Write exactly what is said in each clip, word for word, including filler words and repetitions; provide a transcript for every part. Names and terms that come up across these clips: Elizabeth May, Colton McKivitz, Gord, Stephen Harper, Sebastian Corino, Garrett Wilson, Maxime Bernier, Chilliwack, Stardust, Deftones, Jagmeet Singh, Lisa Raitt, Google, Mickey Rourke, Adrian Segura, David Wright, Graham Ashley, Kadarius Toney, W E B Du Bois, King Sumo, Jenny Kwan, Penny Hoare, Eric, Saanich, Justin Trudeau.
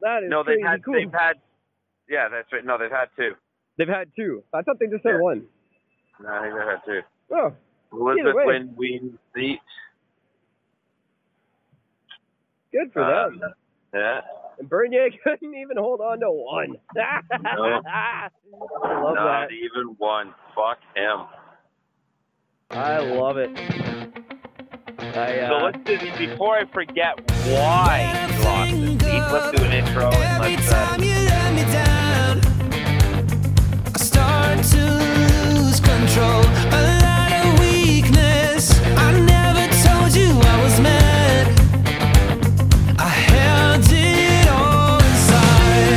That is no, they've had, cool. they've had, yeah, that's right. No, they've had two. They've had two. I thought they just had yeah. one. No, I think they've had two. Oh. Elizabeth Wynn wins seat. Good for um, them. Yeah. And Bernier couldn't even hold on to one. No. I love Not that. even one. Fuck him. I love it. I, uh, so let's do this before I forget why he lost the seat. Let's do an intro and let's. Uh, Every time you let me down, I start to lose control. A lot of weakness. I never told you I was mad. I held it all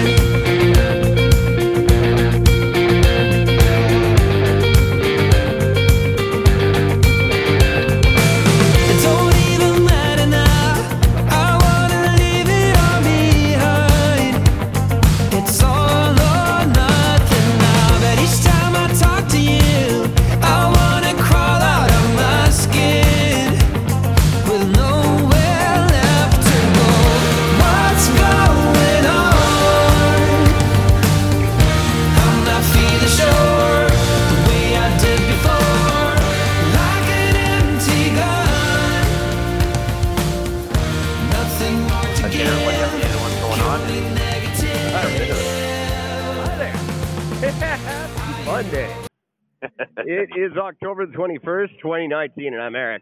inside. It don't even matter now. I wanna leave it all behind. It's all or nothing now. But each time I talk to you, I wanna crawl out of my skin with no. Monday. It is October twenty-first, twenty nineteen, and I'm Eric.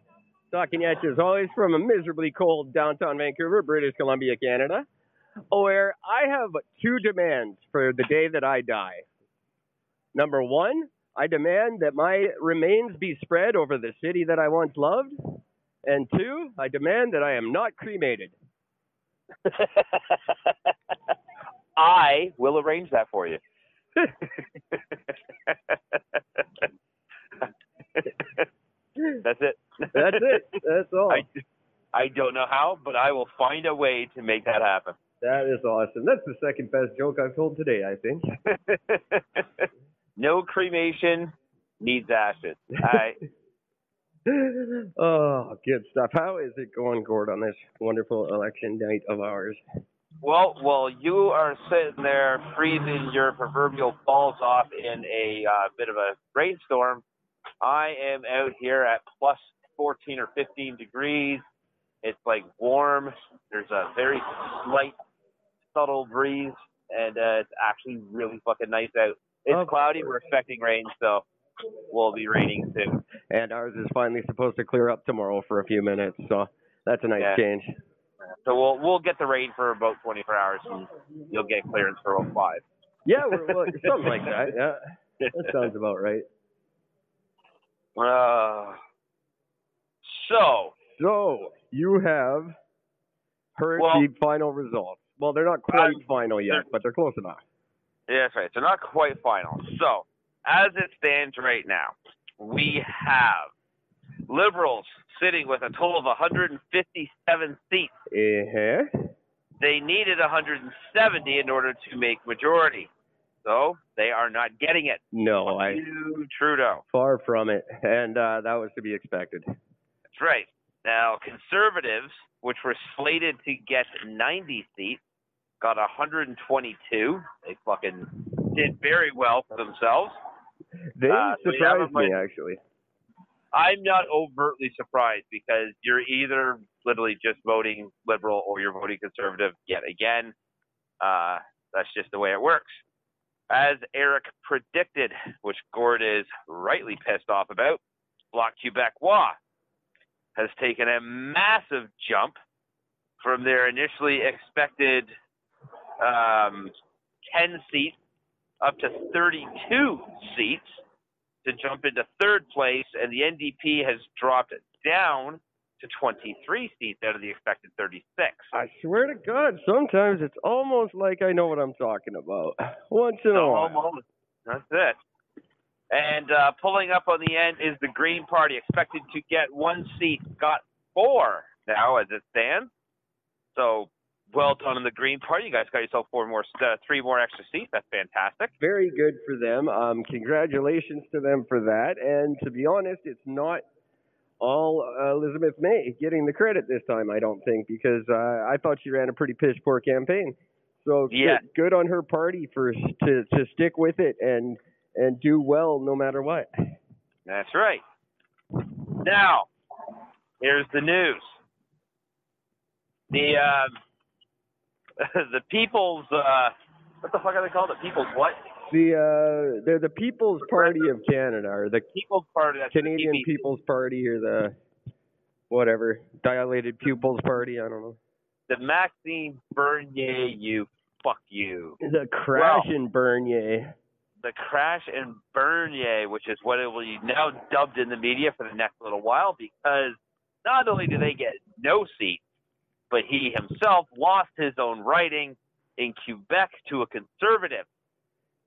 Talking at you as always from a miserably cold downtown Vancouver, British Columbia, Canada, where I have two demands for the day that I die. Number one, I demand that my remains be spread over the city that I once loved. And two, I demand that I am not cremated. I will arrange that for you. That's it. That's it. That's all. I, I don't know how, but I will find a way to make that happen. That is awesome. That's the second best joke I've told today, I think. No cremation needs ashes. I... Oh, good stuff. How is it going, Gord, on this wonderful election night of ours? Well, well, you are sitting there freezing your proverbial balls off in a uh, bit of a rainstorm. I am out here at plus fourteen or fifteen degrees. It's like warm. There's a very slight, subtle breeze, and uh, it's actually really fucking nice out. It's okay. Cloudy. We're expecting rain, so we'll be raining soon. And ours is finally supposed to clear up tomorrow for a few minutes, so that's a nice yeah. change. So we'll we'll get the rain for about twenty-four hours, and you'll get clearance for about five. Yeah, we're, well, something like that. Yeah, that sounds about right. Uh, so so you have heard well, the final results. Well, they're not quite I'm, final yet, but they're close enough. Yeah, that's right. They're not quite final. So as it stands right now, we have Liberals sitting with a total of one hundred fifty-seven seats. Uh-huh. They needed one hundred seventy in order to make majority. So they are not getting it. No, I... Trudeau. Far from it. And uh, that was to be expected. That's right. Now, Conservatives, which were slated to get ninety seats, got one hundred twenty-two. They fucking did very well for themselves. They uh, surprised so me, actually. I'm not overtly surprised because you're either literally just voting Liberal or you're voting Conservative yet again. Uh, that's just the way it works. As Eric predicted, which Gord is rightly pissed off about, Bloc Québécois has taken a massive jump from their initially expected um, ten seats up to thirty-two seats. To jump into third place, and the N D P has dropped down to twenty-three seats out of the expected thirty-six. I swear to God, sometimes it's almost like I know what I'm talking about. Once in a while. That's it. And uh, pulling up on the end is the Green Party, expected to get one seat, got four now as it stands. So well done on the Green Party. You guys got yourself four more, uh, three more extra seats. That's fantastic. Very good for them. Um, congratulations to them for that. And to be honest, it's not all uh, Elizabeth May getting the credit this time, I don't think, because uh, I thought she ran a pretty piss-poor campaign. So yeah. good, good on her party for to to stick with it and and do well no matter what. That's right. Now, here's the news. The uh, the people's uh, what the fuck are they called? The people's what? The uh, they're the People's Party of Canada, or the People's Party, that's Canadian the People's Party, or the whatever Dilated Pupils Party. I don't know. The Maxime Bernier, you fuck you. The Crash well, and Bernier. The Crash and Bernier, which is what it will be now dubbed in the media for the next little while, because not only do they get no seats, but he himself lost his own riding in Quebec to a conservative.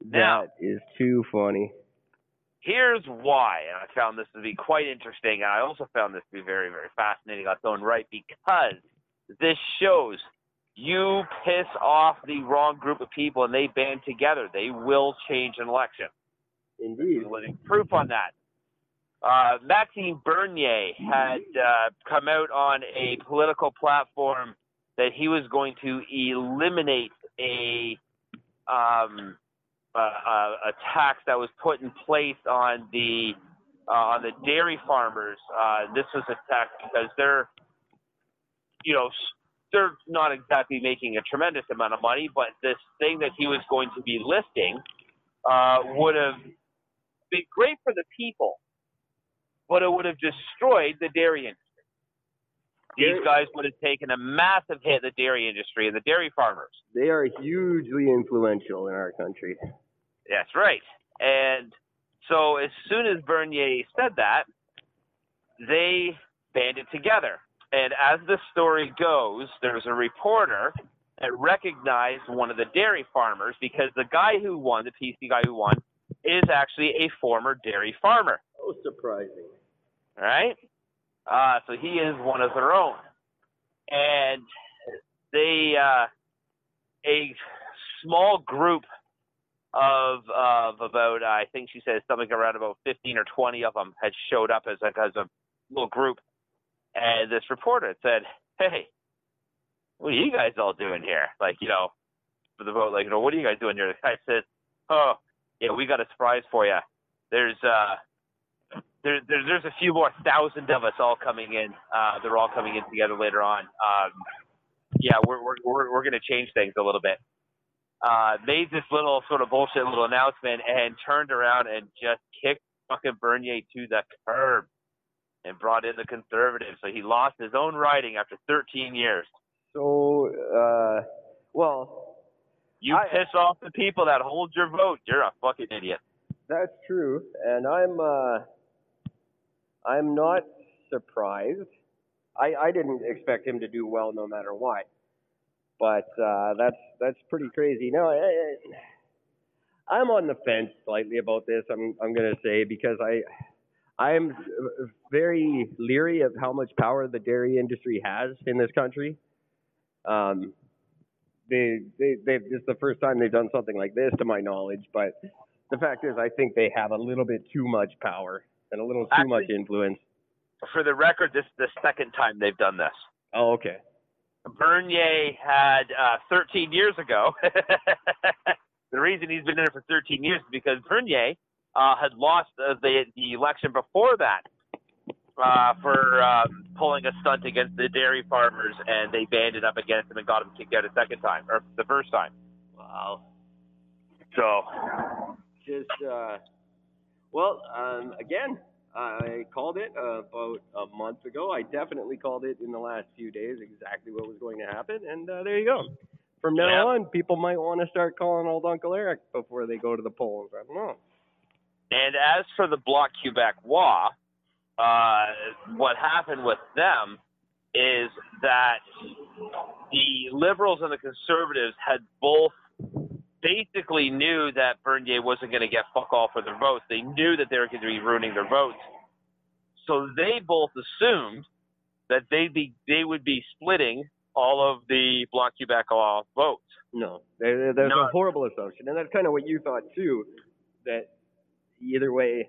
Now, that is too funny. Here's why, and I found this to be quite interesting, and I also found this to be very, very fascinating on its own right, because this shows you piss off the wrong group of people and they band together. They will change an election. Indeed. Living proof on that. Uh, Maxime Bernier had uh, come out on a political platform that he was going to eliminate a um, uh, uh, a tax that was put in place on the uh, on the dairy farmers. Uh, this was a tax because they're you know they're not exactly making a tremendous amount of money, but this thing that he was going to be listing uh, would have been great for the people. But it would have destroyed the dairy industry. These guys would have taken a massive hit at the dairy industry and the dairy farmers. They are hugely influential in our country. That's right. And so as soon as Bernier said that, they banded together. And as the story goes, there's a reporter that recognized one of the dairy farmers because the guy who won, the P C guy who won, is actually a former dairy farmer. Oh, surprising. All right. Uh, so he is one of their own. And they, uh, a small group of, of about, uh, I think she said something around about fifteen or twenty of them had showed up as a, as a little group. And this reporter said, hey, what are you guys all doing here? Like, you know, for the vote, like, you know, what are you guys doing here? The guy said, oh, yeah, we got a surprise for you. There's, uh, There, there, there's a few more thousand of us all coming in. Uh, they're all coming in together later on. Um, yeah, we're we're we're, we're going to change things a little bit. Uh, made this little sort of bullshit little announcement and turned around and just kicked fucking Bernier to the curb and brought in the conservatives. So he lost his own riding after thirteen years. So, uh, well, you I, piss off the people that hold your vote. You're a fucking idiot. That's true, and I'm. Uh... I'm not surprised. I, I didn't expect him to do well no matter what. But uh, that's that's pretty crazy. No, I, I'm on the fence slightly about this, I'm I'm going to say, because I, I'm very leery of how much power the dairy industry has in this country. Um, they, they, they've, this is the first time they've done something like this, to my knowledge. But the fact is, I think they have a little bit too much power. And a little too Actually, much influence. For the record, this is the second time they've done this. Oh, okay. Bernier had uh, thirteen years ago. The reason he's been in it for thirteen years is because Bernier uh, had lost uh, the, the election before that uh, for um, pulling a stunt against the dairy farmers, and they banded up against him and got him kicked out a second time, or the first time. Wow. So. Just... Uh... Well, um, again, I called it uh, about a month ago. I definitely called it in the last few days exactly what was going to happen, and uh, there you go. From now yeah. on, people might want to start calling old Uncle Eric before they go to the polls. I don't know. And as for the Bloc Québécois, uh, what happened with them is that the Liberals and the Conservatives had both basically knew that Bernier wasn't going to get fuck all for their votes. They knew that they were going to be ruining their votes. So they both assumed that they'd be, they would be splitting all of the Bloc Québécois votes. No, there, there's no. a horrible assumption. And that's kind of what you thought too, that either way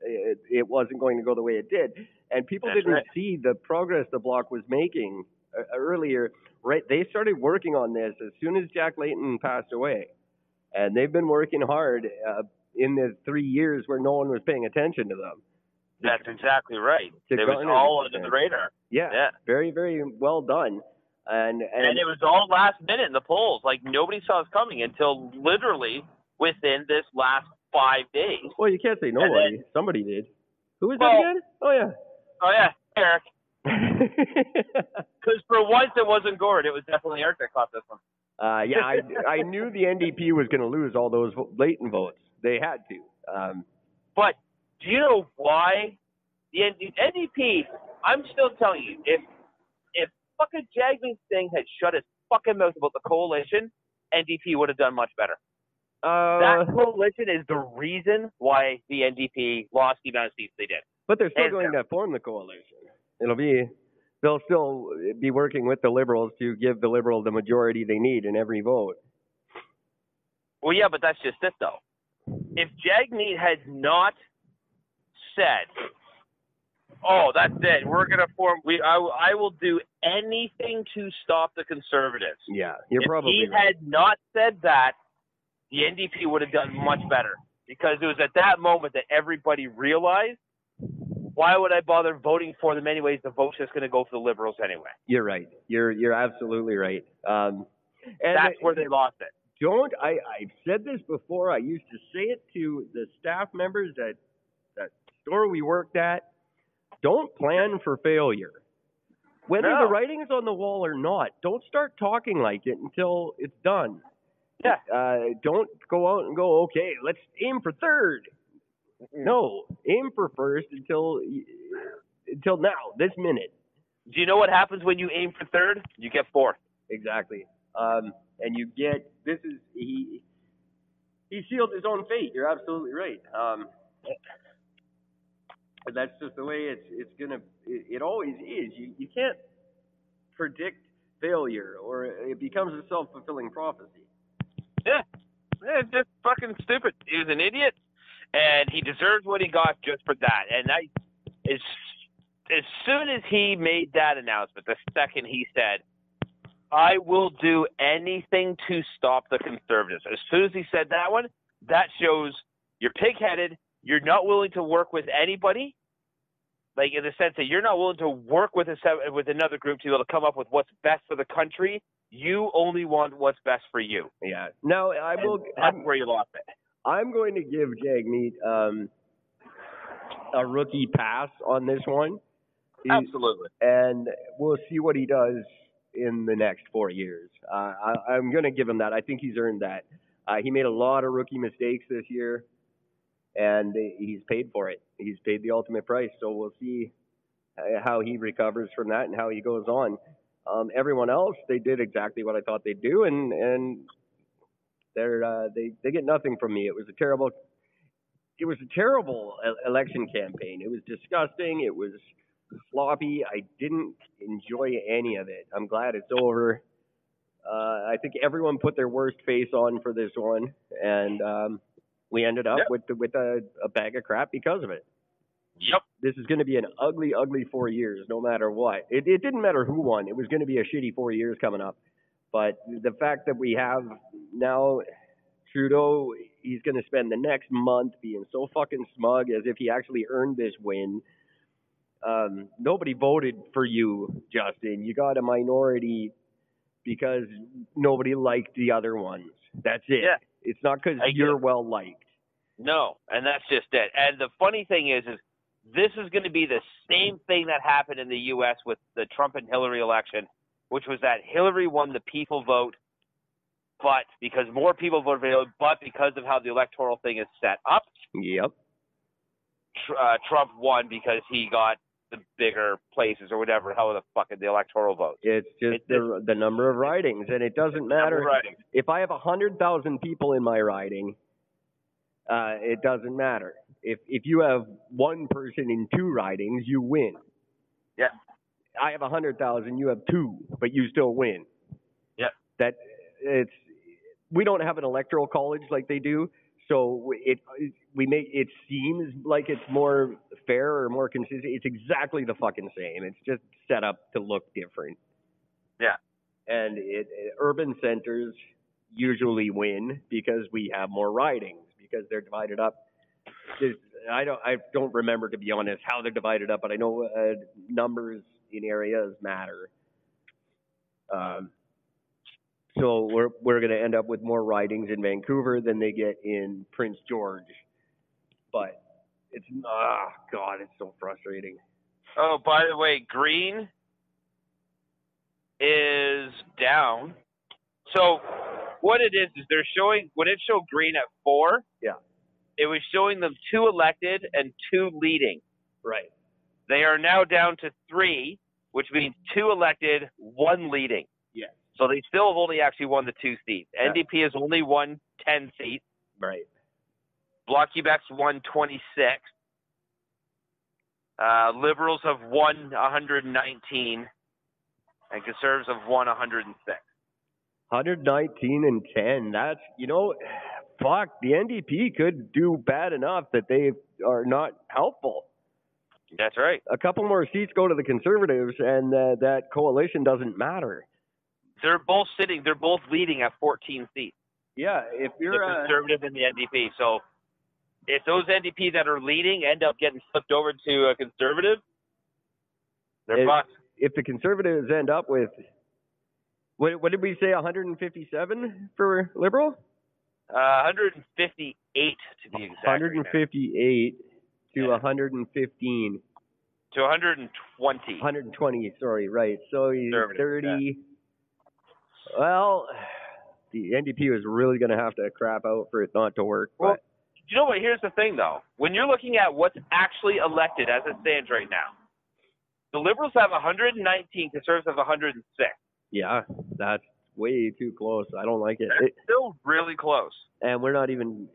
it, it wasn't going to go the way it did. And people that's didn't right. see the progress the Bloc was making earlier right, they started working on this as soon as Jack Layton passed away. And they've been working hard uh, in the three years where no one was paying attention to them. That's exactly right. It was all under the radar. Yeah, yeah. Very, very well done. And, and and it was all last minute in the polls. Like, nobody saw us coming until literally within this last five days. Well, you can't say nobody. Then, somebody did. Who was well, that again? Oh, yeah. Oh, yeah, Eric. Because for once it wasn't Gord. It was definitely Eric that caught this one. Uh, yeah, I, I knew the N D P was going to lose all those Layton votes. They had to. Um, but do you know why? The N D P, I'm still telling you, if if fucking Jagmeet Singh had shut his fucking mouth about the coalition, N D P would have done much better. Uh, that coalition is the reason why the N D P lost the amount of seats they did. But they're still and going so. to form the coalition. It'll be, they'll still be working with the Liberals to give the Liberal the majority they need in every vote. Well, yeah, but that's just it, though. If Jagmeet had not said, oh, that's it, we're going to form, we, I, I will do anything to stop the Conservatives. Yeah, you're if probably he right. had not said that, the N D P would have done much better, because it was at that moment that everybody realized, why would I bother voting for them anyways? The vote's just going to go for the Liberals anyway. You're right. You're you're absolutely right. Um, and That's I, where they lost it. Don't I, I've said this before. I used to say it to the staff members at that store we worked at. Don't plan for failure. Whether no. the writing's on the wall or not, don't start talking like it until it's done. Yeah. Uh, don't go out and go, okay, let's aim for third. No, aim for first until until now, this minute. Do you know what happens when you aim for third? You get fourth. Exactly. Um, and you get – this is – he he sealed his own fate. You're absolutely right. Um, that's just the way it's it's going to – it always is. You, you can't predict failure, or it becomes a self-fulfilling prophecy. Yeah. yeah. It's just fucking stupid. He was an idiot. And he deserves what he got just for that. And I, as, as soon as he made that announcement, the second he said, I will do anything to stop the Conservatives. As soon as he said that one, that shows you're pig-headed, you're not willing to work with anybody, like in the sense that you're not willing to work with, a, with another group to be able to come up with what's best for the country. You only want what's best for you. Yeah. No, I will. And that's I'm, where you lost it. I'm going to give Jagmeet um, a rookie pass on this one. He, Absolutely. And we'll see what he does in the next four years. Uh, I, I'm going to give him that. I think he's earned that. Uh, he made a lot of rookie mistakes this year, and he's paid for it. He's paid the ultimate price. So we'll see how he recovers from that and how he goes on. Um, everyone else, they did exactly what I thought they'd do, and and – They're, uh, they they get nothing from me. It was a terrible, it was a terrible election campaign. It was disgusting. It was sloppy. I didn't enjoy any of it. I'm glad it's over. Uh, I think everyone put their worst face on for this one, and um, we ended up yep. with the, with a, a bag of crap because of it. Yep. This is going to be an ugly, ugly four years, no matter what. It it didn't matter who won. It was going to be a shitty four years coming up. But the fact that we have now Trudeau, he's going to spend the next month being so fucking smug as if he actually earned this win. Um, nobody voted for you, Justin. You got a minority because nobody liked the other ones. That's it. Yeah. It's not because you're well liked. No, and that's just it. And the funny thing is, is this is going to be the same thing that happened in the U S with the Trump and Hillary election, which was that Hillary won the people vote, but because more people voted for Hillary, but because of how the electoral thing is set up, yep. tr- uh, Trump won because he got the bigger places or whatever, how the fuck the electoral vote. It's just it's, the, it's, the number of ridings, and it doesn't matter. If I have one hundred thousand people in my riding, uh, it doesn't matter. If, if you have one person in two ridings, you win. Yeah. I have one hundred thousand, you have two, but you still win. Yeah. That it's we don't have an electoral college like they do, so it we make it seems like it's more fair or more consistent. It's exactly the fucking same. It's just set up to look different. Yeah. And it, urban centers usually win because we have more ridings, because they're divided up. There's, I don't I don't remember, to be honest, how they're divided up, but I know uh, numbers in areas matter. Um, so we're we're going to end up with more ridings in Vancouver than they get in Prince George. But it's, ah, oh God, it's so frustrating. Oh, by the way, Green is down. So what it is is they're showing, when it showed Green at four, yeah, it was showing them two elected and two leading. Right. They are now down to three, which means two elected, one leading. Yeah. So they still have only actually won the two seats. Yeah. N D P has only won ten seats. Right. Bloc Quebec's won twenty-six. Uh, Liberals have won one hundred nineteen. And Conservatives have won one hundred six. one hundred nineteen and ten. That's, you know, fuck, the N D P could do bad enough that they are not helpful. That's right. A couple more seats go to the Conservatives, and uh, that coalition doesn't matter. They're both sitting, they're both leading at fourteen seats. Yeah, if you're the Conservative uh, and the N D P. So if those N D P that are leading end up getting flipped over to a Conservative, they're fucked. If the Conservatives end up with, what, what did we say, one hundred fifty-seven for Liberal? Uh, one hundred fifty-eight to be exact. one hundred fifty-eight right to yeah. one hundred fifteen. To one hundred twenty. one hundred twenty, sorry, right. So he's thirty. Yeah. Well, the N D P was really going to have to crap out for it not to work. Well, but. You know what? Here's the thing, though. When you're looking at what's actually elected as it stands right now, the Liberals have one hundred nineteen, Conservatives have one hundred six. Yeah, that's way too close. I don't like it. It's still really close. And we're not even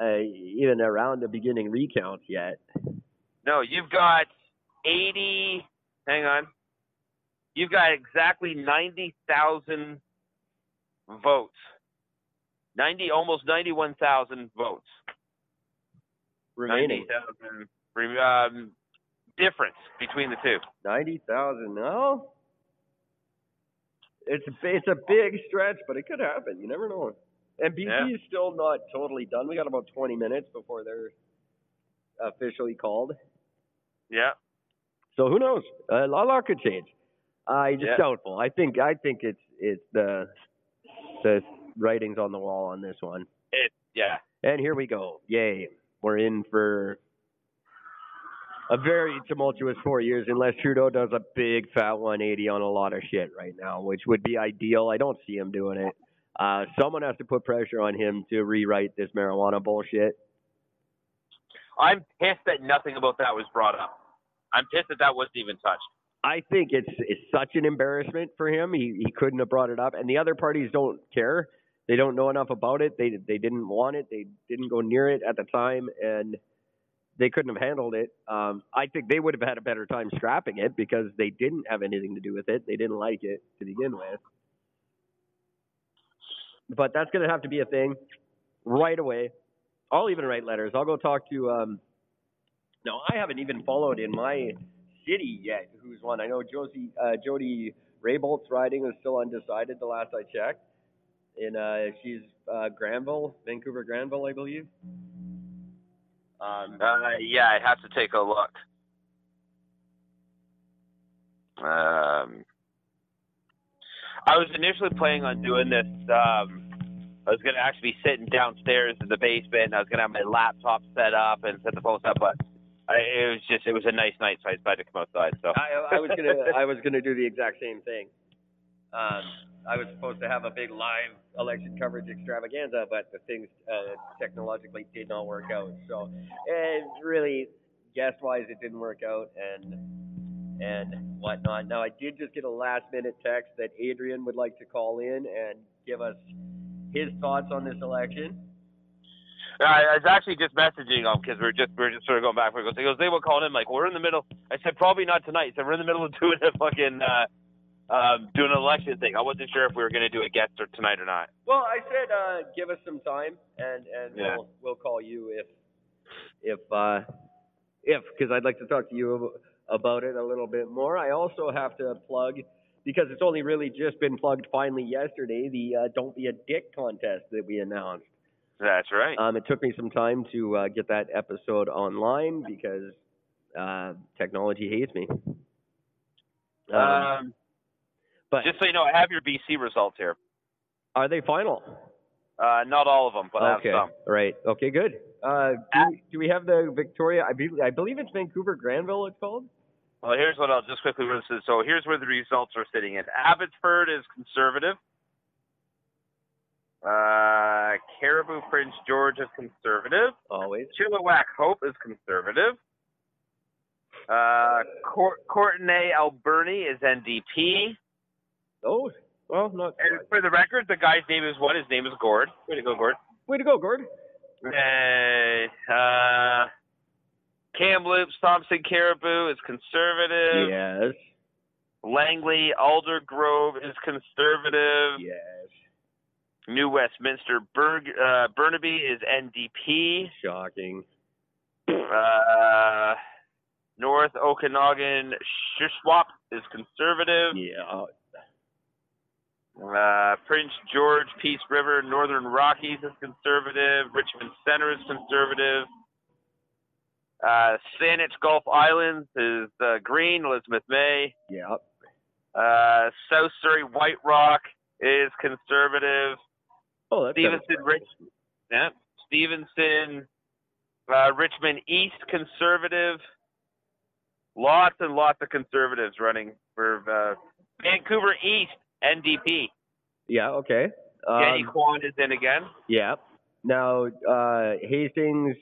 uh, even around the beginning recount yet. No, you've got eighty. Hang on. You've got exactly ninety thousand votes. ninety, almost ninety-one thousand votes. Remaining. ninety thousand. Um, difference between the two. ninety thousand, no? It's a, it's a big stretch, but it could happen. You never know. And B C yeah. is still not totally done. We got about twenty minutes before they're officially called. Yeah. So who knows? A lot could change. I just yeah. doubtful. I think I think it's it's the the writings on the wall on this one. It yeah. And here we go. Yay! We're in for a very tumultuous four years, unless Trudeau does a big fat one eighty on a lot of shit right now, which would be ideal. I don't see him doing it. Uh, someone has to put pressure on him to rewrite this marijuana bullshit. I'm pissed that nothing about that was brought up. I'm pissed that that wasn't even touched. I think it's, it's such an embarrassment for him. He, he couldn't have brought it up. And the other parties don't care. They don't know enough about it. They, they didn't want it. They didn't go near it at the time. And they couldn't have handled it. Um, I think they would have had a better time scrapping it because they didn't have anything to do with it. They didn't like it to begin with. But that's going to have to be a thing right away. I'll even write letters. I'll go talk to um, – no, I haven't even followed in my city yet who's won. I know Josie, uh, Jody Raybold's riding is still undecided the last I checked. And uh, she's uh, Granville, Vancouver Granville, I believe. Um, uh, yeah, I have to take a look. Um, I was initially planning on doing this. Um, I was going to actually be sitting downstairs in the basement. And I was going to have my laptop set up and set the post up, but I, it was just it was a nice night, so I decided to come outside. So I, I was going to I was going to do the exact same thing. Um, I was supposed to have a big live election coverage extravaganza, but the things uh, technologically did not work out. So, and really, guest-wise, it didn't work out and and whatnot. Now, I did just get a last-minute text that Adrian would like to call in and give us his thoughts on this election. I was actually just messaging him because we we're just we we're just sort of going back. He goes, he goes, they will call in. I'm like, we're in the middle. I said, probably not tonight. So we're in the middle of doing a fucking. Uh, Um, doing an election thing. I wasn't sure if we were going to do a guest or tonight or not. Well, I said uh, give us some time, and, and yeah. we'll we'll call you if if uh, if because I'd like to talk to you about it a little bit more. I also have to plug because it's only really just been plugged finally yesterday, the uh, Don't Be a Dick contest that we announced. That's right. Um, it took me some time to uh, get that episode online because uh, technology hates me. Um, um, but just so you know, I have your B C results here. Are they final? Uh, not all of them, but okay. I have some. Right. Okay, good. Uh, do, do we have the Victoria? I, be, I believe it's Vancouver Granville it's called. Well, here's what I'll just quickly read. So here's where the results are sitting in. Abbotsford is Conservative. Uh, Caribou Prince George is Conservative. Always. Chilliwack Hope is Conservative. Uh, Cour- Courtenay Alberni is N D P. Oh, well, not. And for the record, the guy's name is what? His name is Gord. Way to go, Gord. Way to go, Gord. Hey, uh, Kamloops, Thompson Caribou is Conservative. Yes. Langley, Aldergrove is Conservative. Yes. New Westminster, Berg, uh, Burnaby is N D P. Shocking. Uh, North Okanagan, Shuswap is Conservative. Yeah. Uh, Prince George, Peace River, Northern Rockies is Conservative. Richmond Center is Conservative. Uh, Saanich Gulf Islands is uh, Green, Elizabeth May. Yeah. Uh, South Surrey, White Rock is Conservative. Oh, that's Stevenson, Rich- yeah. Stevenson, uh, Richmond East, Conservative. Lots and lots of Conservatives running for uh, Vancouver East, N D P. Yeah, okay. Um, Jenny Kwan is in again. Yeah. Now, uh, Hastings,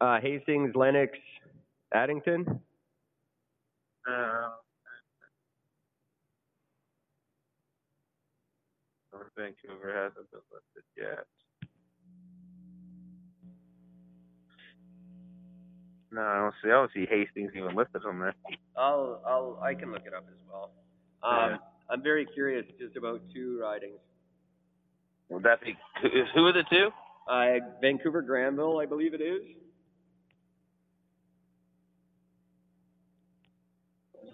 uh, Hastings, Lennox, Addington. Uh, Vancouver hasn't been listed yet. No, I don't see. I don't see Hastings even listed on there. I'll, I'll, I can look it up as well. Um, yeah. I'm very curious just about two ridings. Would that be who are the two? Uh, Vancouver Granville, I believe it is.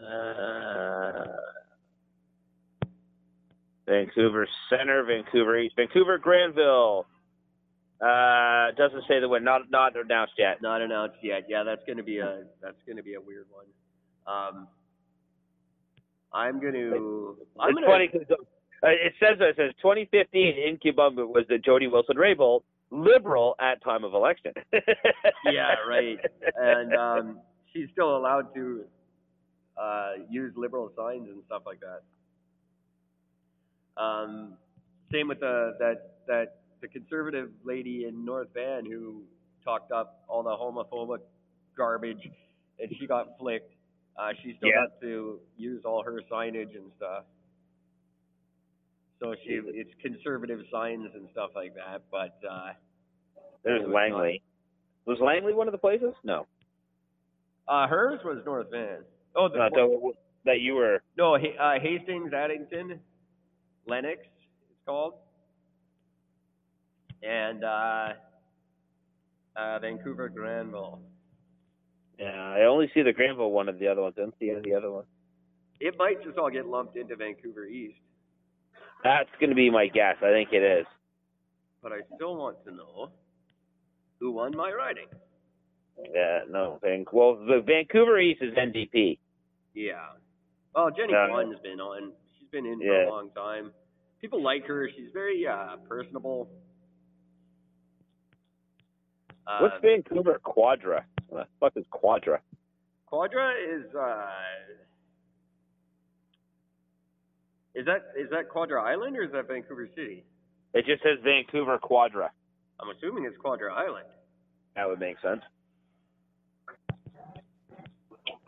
Uh, Vancouver Center, Vancouver East, Vancouver Granville. Uh, doesn't say the win. Not not announced yet. Not announced yet. Yeah, that's gonna be a that's gonna be a weird one. Um, I'm gonna. It's I'm gonna, funny because uh, it says it says twenty fifteen in Kibumba was the Jody Wilson-Raybould liberal at time of election. Yeah, right. And um, she's still allowed to uh, use liberal signs and stuff like that. Um, same with the that that. the conservative lady in North Van who talked up all the homophobic garbage, and she got flicked. Uh, she still yeah. got to use all her signage and stuff. So she, it's conservative signs and stuff like that, but... Uh, There's was Langley. Not. Was Langley one of the places? No. Uh, hers was North Van. Oh, the... Uh, so that you were... No, uh, Hastings, Addington, Lennox, it's called. And uh, uh, Vancouver Granville. Yeah, I only see the Granville one of the other ones. I don't see the other one. It might just all get lumped into Vancouver East. That's going to be my guess. I think it is. But I still want to know who won my riding. Yeah, no. Well, the Vancouver East is N D P. Yeah. Well, Jenny Kwan's uh, been on. She's been in for yeah. a long time. People like her. She's very uh, personable. What's um, Vancouver Quadra? What the fuck is Quadra? Quadra is uh, is that is that Quadra Island or is that Vancouver City? It just says Vancouver Quadra. I'm assuming it's Quadra Island. That would make sense.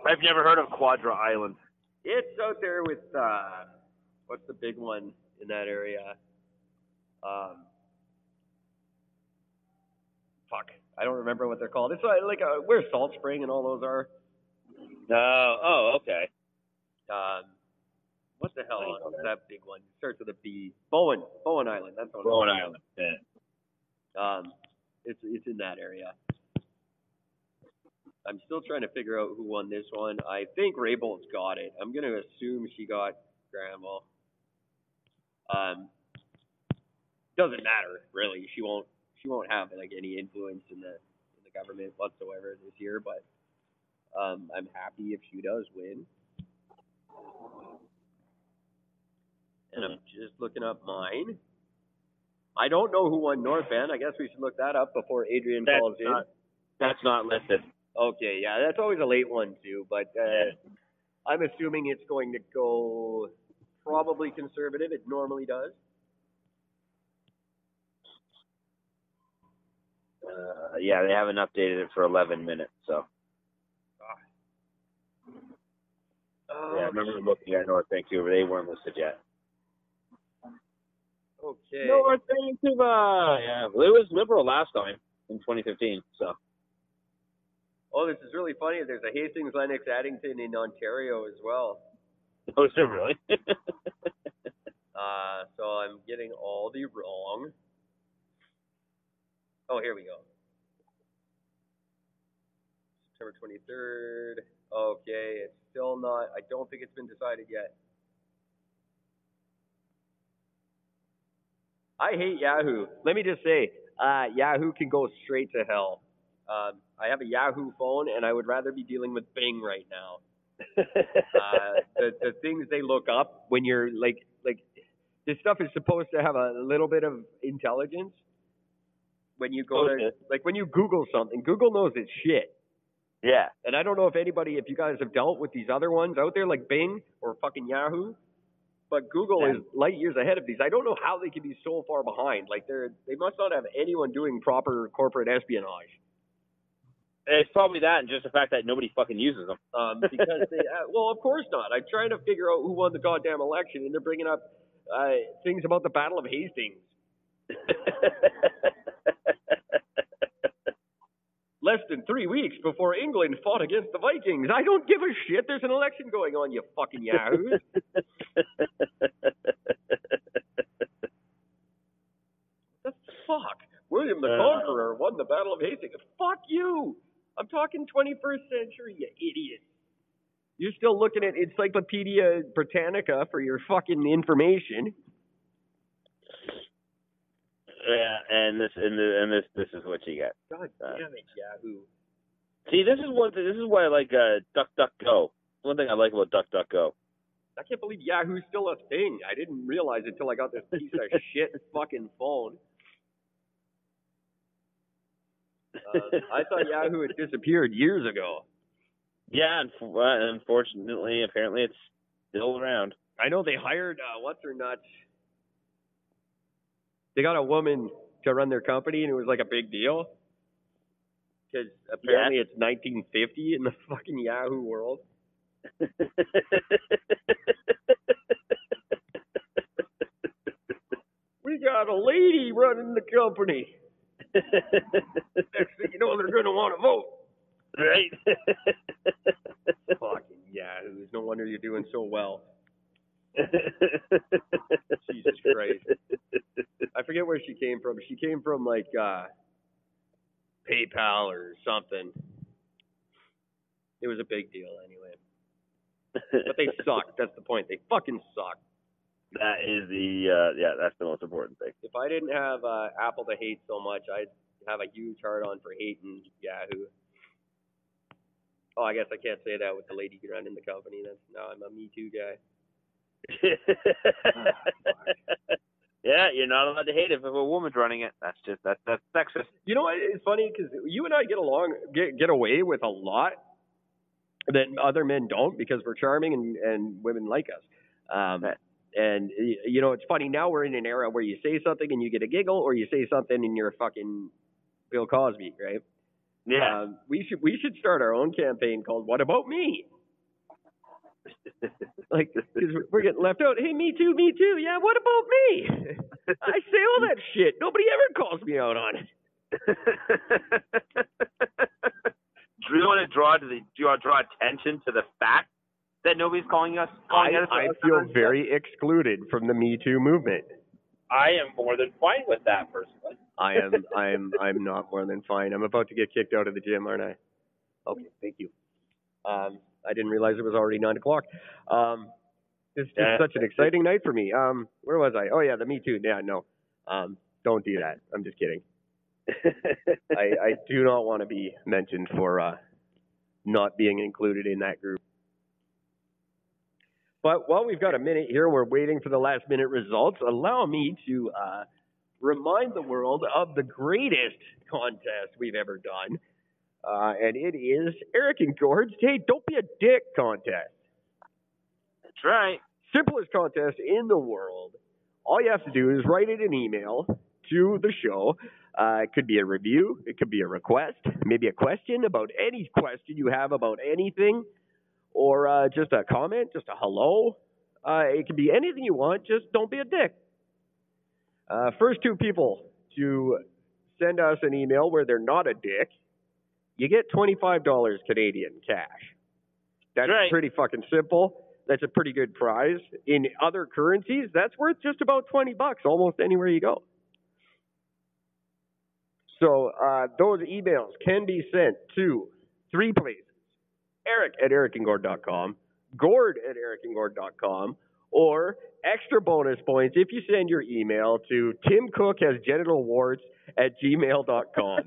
I've never heard of Quadra Island. It's out there with uh, what's the big one in that area? Um, fuck. I don't remember what they're called. It's like a, where Salt Spring and all those are. No. Oh, okay. Um, what the hell is that big one? It starts with a B. Bowen. Bowen Island. That's what Bowen Island. Yeah. Um, it's it's in that area. I'm still trying to figure out who won this one. I think Raybould's got it. I'm going to assume she got Grandma. Um, doesn't matter, really. She won't she won't have like any influence in the in the government whatsoever this year, but um, I'm happy if she does win. And I'm just looking up mine. I don't know who won North End. I guess we should look that up before Adrian that's calls not, in. That's not listed. Okay, yeah, that's always a late one too, but uh, I'm assuming it's going to go probably conservative. It normally does. Uh, yeah, they haven't updated it for eleven minutes, so. Oh, yeah, I remember looking at North Vancouver. They weren't listed yet. Okay. North Vancouver! Yeah, well, it was Liberal last time in twenty fifteen, so. Oh, this is really funny. There's a Hastings, Lennox, Addington in Ontario as well. Oh, is there really? uh, so I'm getting all the wrong. Oh, here we go. September twenty-third. Okay, it's still not, I don't think it's been decided yet. I hate Yahoo. Let me just say, uh, Yahoo can go straight to hell. Um, I have a Yahoo phone, and I would rather be dealing with Bing right now. uh, the, the things they look up when you're, like, like this stuff is supposed to have a little bit of intelligence. When you go okay. to, like, when you Google something, Google knows it's shit. Yeah. And I don't know if anybody, if you guys have dealt with these other ones out there, like Bing or fucking Yahoo, but Google yeah. is light years ahead of these. I don't know how they can be so far behind. Like, they're, they must not have anyone doing proper corporate espionage. It's probably that and just the fact that nobody fucking uses them. Um, because they, uh, well, of course not. I'm trying to figure out who won the goddamn election, and they're bringing up uh, things about the Battle of Hastings. Less than three weeks before England fought against the Vikings. I don't give a shit. There's an election going on, you fucking yahoos. What the fuck? William the Conqueror won the Battle of Hastings. Fuck you. I'm talking twenty-first century, you idiot. You're still looking at Encyclopedia Britannica for your fucking information. Yeah, and this and, the, and this this is what you get. God damn it, Yahoo! See, this is one. This is why I like uh, DuckDuckGo. One thing I like about DuckDuckGo. I can't believe Yahoo's still a thing. I didn't realize until I got this piece of shit fucking phone. Uh, I thought Yahoo had disappeared years ago. Yeah, unfortunately, apparently it's still around. I know they hired uh, what's her nuts. They got a woman to run their company, and it was like a big deal because apparently yeah. it's nineteen fifty in the fucking Yahoo world. We got a lady running the company. Next thing you know, they're going to want to vote. Right? Fucking Yahoo. No wonder you're doing so well. Jesus Christ. I forget where she came from. She came from like uh, PayPal or something. It was a big deal anyway. But they suck. That's the point. They fucking suck. That is the, uh, yeah, that's the most important thing. If I didn't have uh, Apple to hate so much, I'd have a huge hard on for hating Yahoo. Oh, I guess I can't say that with the lady running the company. That's, no, I'm a Me Too guy. Oh, yeah, you're not allowed to hate it if a woman's running it. That's just that, that's sexist. You know what? It's funny because you and I get along, get get away with a lot that other men don't because we're charming and, and women like us. Um, and you know, it's funny now we're in an era where you say something and you get a giggle, or you say something and you're a fucking Bill Cosby, right? Yeah. Um, we should we should start our own campaign called "What About Me." Like, because we're getting left out. Hey, me too, me too. Yeah, what about me? I say all that shit. Nobody ever calls me out on it. Do you want to draw to the? Do you want to draw attention to the fact that nobody's calling us? Calling I, us I feel us? very excluded from the Me Too movement. I am more than fine with that, personally. I am. I'm. I'm not more than fine. I'm about to get kicked out of the gym, aren't I? Okay, thank you. Um, I didn't realize it was already nine o'clock. Um, this is yeah. such an exciting night for me. Um, where was I? Oh, yeah, the Me Too. Yeah, no, um, don't do that. I'm just kidding. I, I do not want to be mentioned for uh, not being included in that group. But while we've got a minute here, we're waiting for the last-minute results. Allow me to uh, remind the world of the greatest contest we've ever done, uh, and it is Eric and Gord's Hey, Don't Be a Dick contest. That's right. Simplest contest in the world. All you have to do is write it an email to the show. Uh, it could be a review. It could be a request, maybe a question about any question you have about anything. Or uh, just a comment, just a hello. Uh, it can be anything you want, just don't be a dick. Uh, first two people to send us an email where they're not a dick, you get twenty-five dollars Canadian cash. That's right. Pretty fucking simple. That's a pretty good prize. In other currencies, that's worth just about twenty bucks almost anywhere you go. So uh, those emails can be sent to three places. Eric at eric and gord dot com, Gord at eric and gord dot com, or extra bonus points if you send your email to timcookhasgenitalwarts at gmail dot com.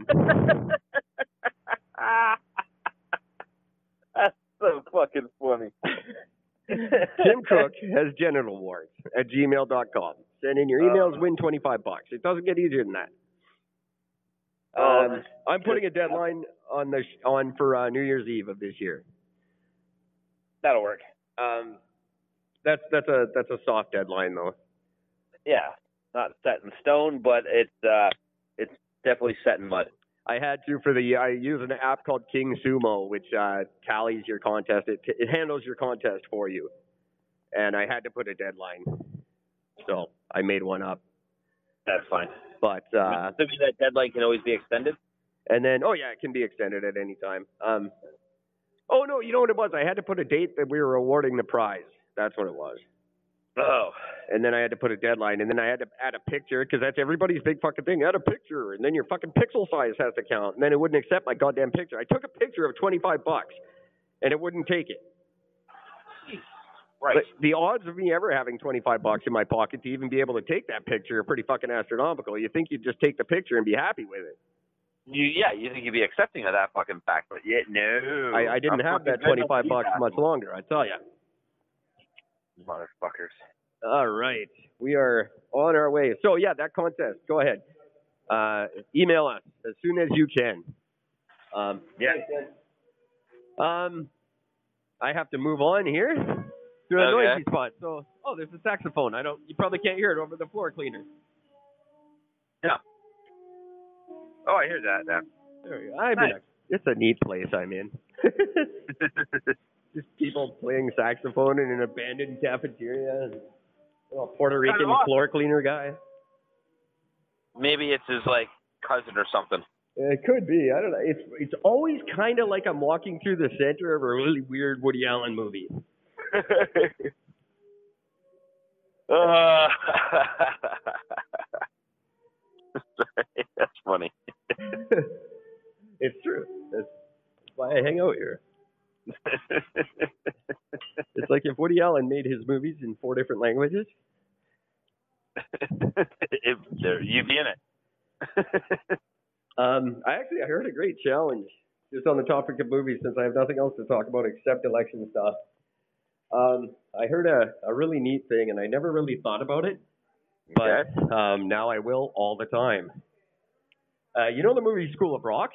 That's so fucking funny. timcookhasgenitalwarts at gmail dot com. Send in your emails, win twenty-five bucks. It doesn't get easier than that. Um, I'm putting a deadline on the sh on for uh, New Year's Eve of this year. That'll work. Um, that's that's a that's a soft deadline though. Yeah, not set in stone, but it's uh, it's definitely set in mud. I had to for the I use an app called King Sumo, which uh, tallies your contest. It it handles your contest for you, and I had to put a deadline, so I made one up. That's fine. But uh, so that deadline can always be extended? And then, oh, yeah, it can be extended at any time. Um, oh, no, you know what it was? I had to put a date that we were awarding the prize. That's what it was. Oh. And then I had to put a deadline, and then I had to add a picture, because that's everybody's big fucking thing. Add a picture, and then your fucking pixel size has to count, and then it wouldn't accept my goddamn picture. I took a picture of twenty-five bucks, and it wouldn't take it. Right. But the odds of me ever having twenty-five bucks in my pocket to even be able to take that picture are pretty fucking astronomical. You think you'd just take the picture and be happy with it. You, yeah, you think you'd be accepting of that fucking fact, but yeah, no. I, I didn't I'm have that twenty-five bucks much longer, I tell ya. Motherfuckers. All right. We are on our way. So, yeah, that contest. Go ahead. Uh, email us as soon as you can. Um, yeah. Um, I have to move on here. To a okay. noisy spot. So, oh, there's a saxophone. I don't. You probably can't hear it over the floor cleaner. Yeah. Oh, I hear that now. There we go. I'm nice. in a, it's a neat place I'm in. Just people playing saxophone in an abandoned cafeteria. A Puerto Rican kind of floor cleaner guy. Maybe it's his like cousin or something. It could be. I don't know. It's it's always kind of like I'm walking through the center of a really weird Woody Allen movie. uh, that's funny. It's true. That's why I hang out here. It's like if Woody Allen made his movies in four different languages. If there, you'd be in it. um, I actually I heard a great challenge just on the topic of movies, since I have nothing else to talk about except election stuff. Um, I heard a, a really neat thing, and I never really thought about it, but okay. um, now I will all the time. Uh, you know the movie School of Rock?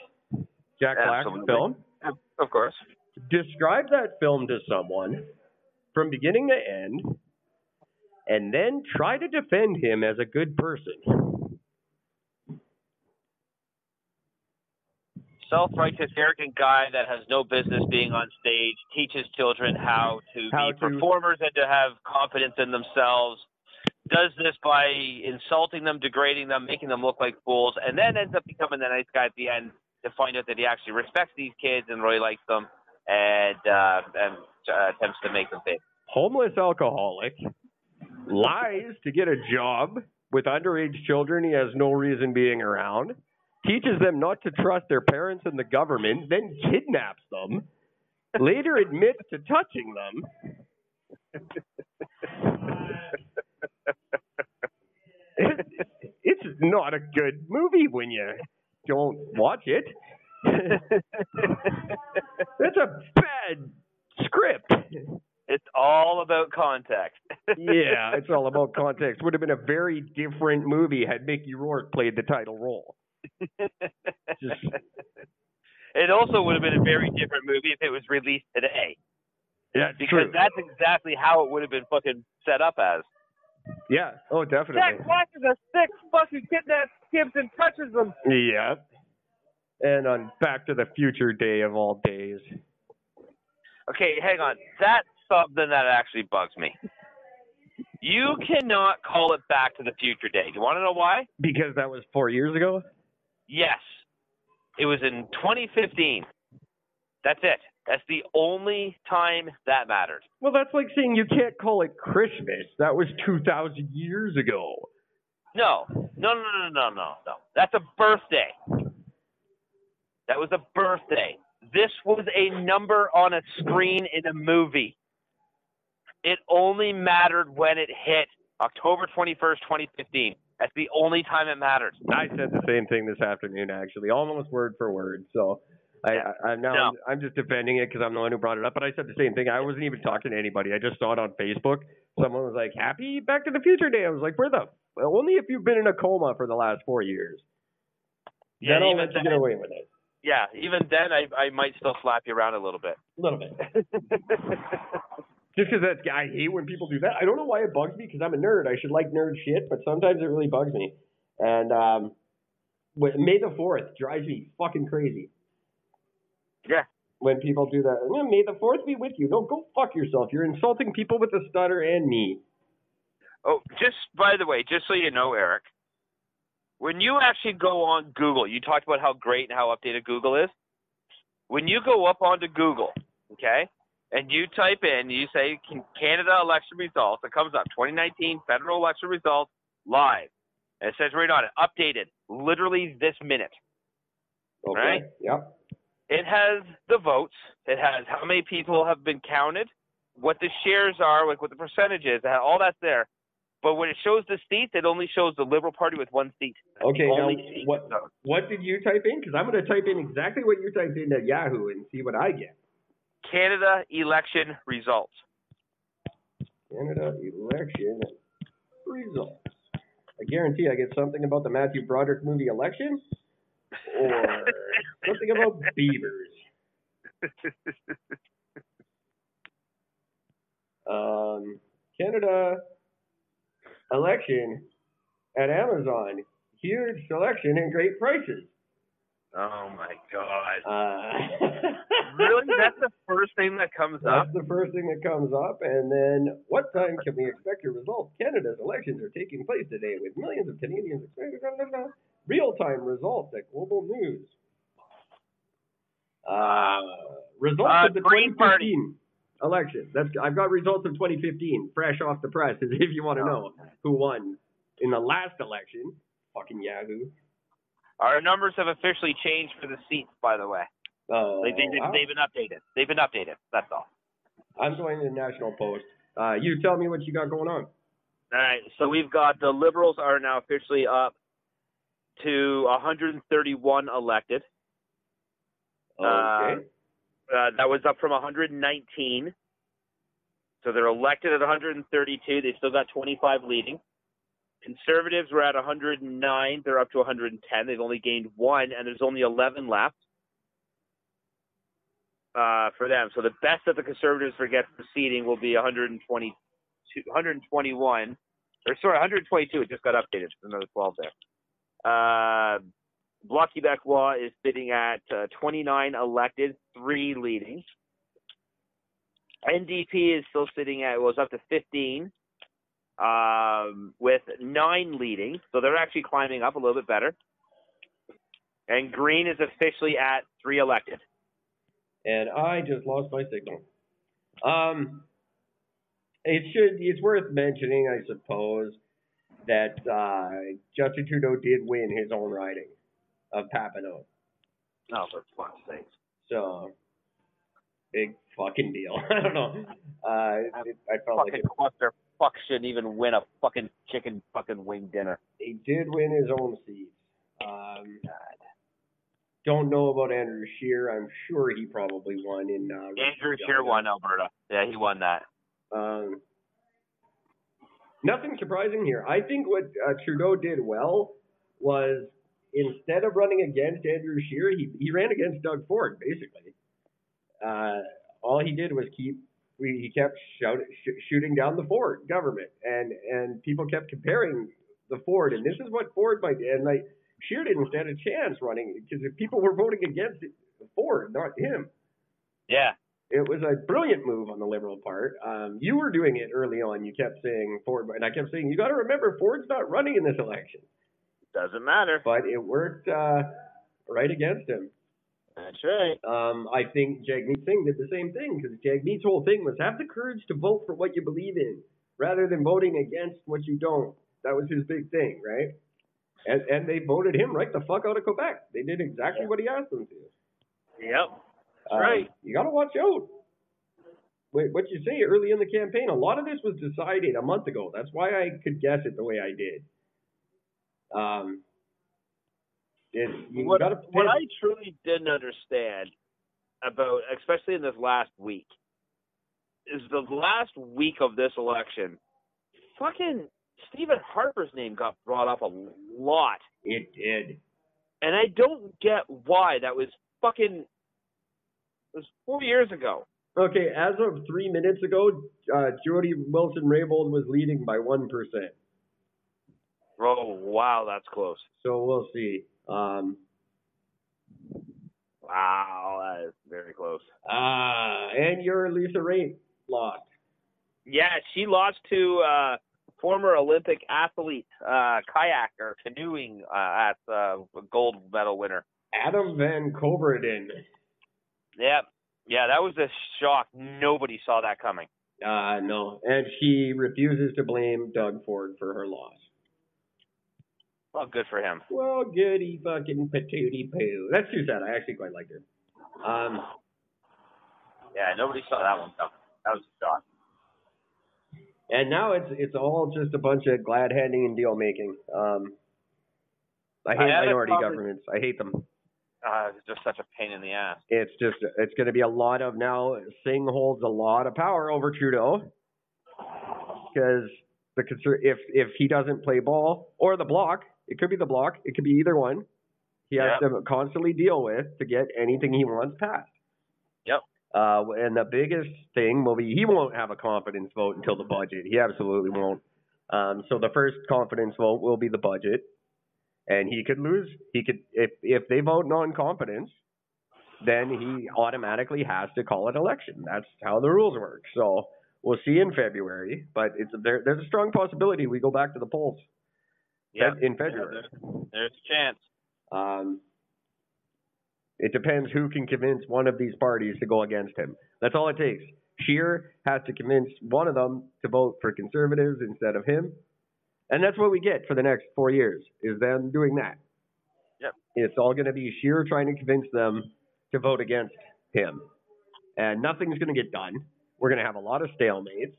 Jack Black's film? Of course. Describe that film to someone from beginning to end, and then try to defend him as a good person. Self-righteous, arrogant guy that has no business being on stage, teaches children how to how be to... performers and to have confidence in themselves, does this by insulting them, degrading them, making them look like fools, and then ends up becoming the nice guy at the end to find out that he actually respects these kids and really likes them, and, uh, and uh, attempts to make them think. Homeless alcoholic, lies to get a job with underage children he has no reason being around, teaches them not to trust their parents and the government, then kidnaps them, later admits to touching them. It's, it's not a good movie when you don't watch it. That's a bad script. It's all about context. Yeah, it's all about context. Would have been a very different movie had Mickey Rourke played the title role. Just... It also would have been a very different movie if it was released today. Yeah, because true. That's exactly how it would have been fucking set up as. Yeah, oh, definitely. Jack watches a sick fucking kidnaps kids and touches them. Yeah. And on Back to the Future Day of all days. Okay, hang on. That's something that actually bugs me. You cannot call it Back to the Future Day. Do you want to know why? Because that was four years ago? Yes. It was in twenty fifteen. That's it. That's the only time that mattered. Well, that's like saying you can't call it Christmas. That was two thousand years ago. No. No, no, no, no, no, no. That's a birthday. That was a birthday. This was a number on a screen in a movie. It only mattered when it hit October twenty-first, twenty fifteen. That's the only time it mattered. I said the same thing this afternoon, actually, almost word for word. So I, yeah. I, I now no. I'm, I'm just defending it because I'm the one who brought it up. But I said the same thing. I wasn't even talking to anybody. I just saw it on Facebook. Someone was like, "Happy Back to the Future Day." I was like, "Where the? Only if you've been in a coma for the last four years. Yeah, then I'll let you get away with it." Yeah, even then, I, I might still slap you around a little bit. A little bit. Just because that's I hate when people do that. I don't know why it bugs me because I'm a nerd. I should like nerd shit, but sometimes it really bugs me. And um, May the fourth drives me fucking crazy. Yeah. When people do that. Yeah, May the fourth be with you. No, go fuck yourself. You're insulting people with a stutter and me. Oh, just by the way, just so you know, Eric. When you actually go on Google, you talked about how great and how updated Google is. When you go up onto Google, okay, and you type in, you say Canada election results, it comes up, twenty nineteen federal election results, live. And it says right on it, updated, literally this minute. Okay, right? Yep. It has the votes. It has how many people have been counted, what the shares are, like what the percentage is, all that's there. But when it shows the seats, it only shows the Liberal Party with one seat. That's okay, now seat. What, what did you type in? Because I'm going to type in exactly what you typed in at Yahoo and see what I get. Canada election results. Canada election results. I guarantee I get something about the Matthew Broderick movie Election or something about beavers. Um, Canada... Election at Amazon. Huge selection and great prices. Oh, my God. Uh, really? That's the first thing that comes up? That's the first thing that comes up. And then, what time can we expect your results? Canada's elections are taking place today with millions of Canadians expecting real-time results at Global News. Uh, results uh, of the Green Party election. That's I've got results of twenty fifteen, fresh off the press, as if you want to know who won in the last election. Fucking Yahoo. Our numbers have officially changed for the seats, by the way. Uh, they, they, they, they've been updated. They've been updated. That's all. I'm going to the National Post. Uh, you tell me what you got going on. All right. So we've got the Liberals are now officially up to one hundred thirty-one elected. Okay. Uh, Uh, that was up from one hundred nineteen. So they're elected at one hundred thirty-two. They still got twenty-five leading. Conservatives were at one hundred nine. They're up to one hundred ten. They've only gained one, and there's only eleven left uh, for them. So the best that the Conservatives will get for seating will be one hundred twenty-two, one hundred twenty-one. Or sorry, one hundred twenty-two. It just got updated. There's another twelve there. Uh, Bloc Québécois is sitting at uh, twenty-nine elected, three leading. N D P is still sitting at, well, it's up to fifteen um, with nine leading. So they're actually climbing up a little bit better. And Green is officially at three elected. And I just lost my signal. Um, it should, it's worth mentioning, I suppose, that uh, Justin Trudeau did win his own riding. of Papineau. Oh, for fuck's sake. So, big fucking deal. I don't know. Uh, it, I felt fucking like it, cluster fuck shouldn't even win a fucking chicken fucking wing dinner. He did win his own seat. Um, God. Don't know about Andrew Scheer. I'm sure he probably won in. Uh, Andrew Scheer won Alberta. Yeah, he won that. Um, nothing surprising here. I think what uh, Trudeau did well was instead of running against Andrew Scheer, he he ran against Doug Ford basically. Uh, all he did was keep he kept shout, sh- shooting down the Ford government, and and people kept comparing the Ford, and this is what Ford might and like. Scheer didn't stand a chance running because people were voting against it, Ford, not him. Yeah. It was a brilliant move on the Liberal part. Um, you were doing it early on. You kept saying Ford, and I kept saying, you got to remember, Ford's not running in this election. Doesn't matter. But it worked uh, right against him. That's right. Um, I think Jagmeet Singh did the same thing because Jagmeet's whole thing was have the courage to vote for what you believe in rather than voting against what you don't. That was his big thing, right? And, and they voted him right the fuck out of Quebec. They did exactly what he asked them to. Yep. That's um, right. You got to watch out. Wait, what you say early in the campaign, a lot of this was decided a month ago. That's why I could guess it the way I did. Um, it, you what, gotta, what I truly didn't understand about, especially in this last week, is the last week of this election, fucking Stephen Harper's name got brought up a lot. It did. And I don't get why. That was fucking... It was four years ago. Okay, as of three minutes ago, uh, Jody Wilson-Raybould was leading by one percent. Oh, wow, that's close. So we'll see. Um, wow, that is very close. Uh, and your Lisa Raitt lost. Yeah, she lost to... Uh, former Olympic athlete, uh, kayaker, canoeing uh, at the uh, gold medal winner. Adam van Koeverden. Yep. Yeah, that was a shock. Nobody saw that coming. Uh, no. And she refuses to blame Doug Ford for her loss. Well, good for him. Well, goody fucking patootie poo. That's too sad. I actually quite liked her. Um. Yeah, nobody saw that one coming. That was a shock. And now it's it's all just a bunch of glad handing and deal making. Um, I hate I minority probably, governments. I hate them. Uh, it's just such a pain in the ass. It's just it's going to be a lot of now. Singh holds a lot of power over Trudeau because the if if he doesn't play ball or the bloc, it could be the bloc. It could be either one. He has yep. to constantly deal with to get anything he wants passed. Yep. Uh, and the biggest thing will be he won't have a confidence vote until the budget. He absolutely won't. Um, so the first confidence vote will be the budget, and he could lose. He could if if they vote non-confidence, then he automatically has to call an election. That's how the rules work. So we'll see in February, but it's there, there's a strong possibility we go back to the polls. Yeah, in February. Yeah, there's, there's a chance. Um. It depends who can convince one of these parties to go against him. That's all it takes. Scheer has to convince one of them to vote for conservatives instead of him. And that's what we get for the next four years, is them doing that. Yep. It's all going to be Scheer trying to convince them to vote against him. And nothing's going to get done. We're going to have a lot of stalemates.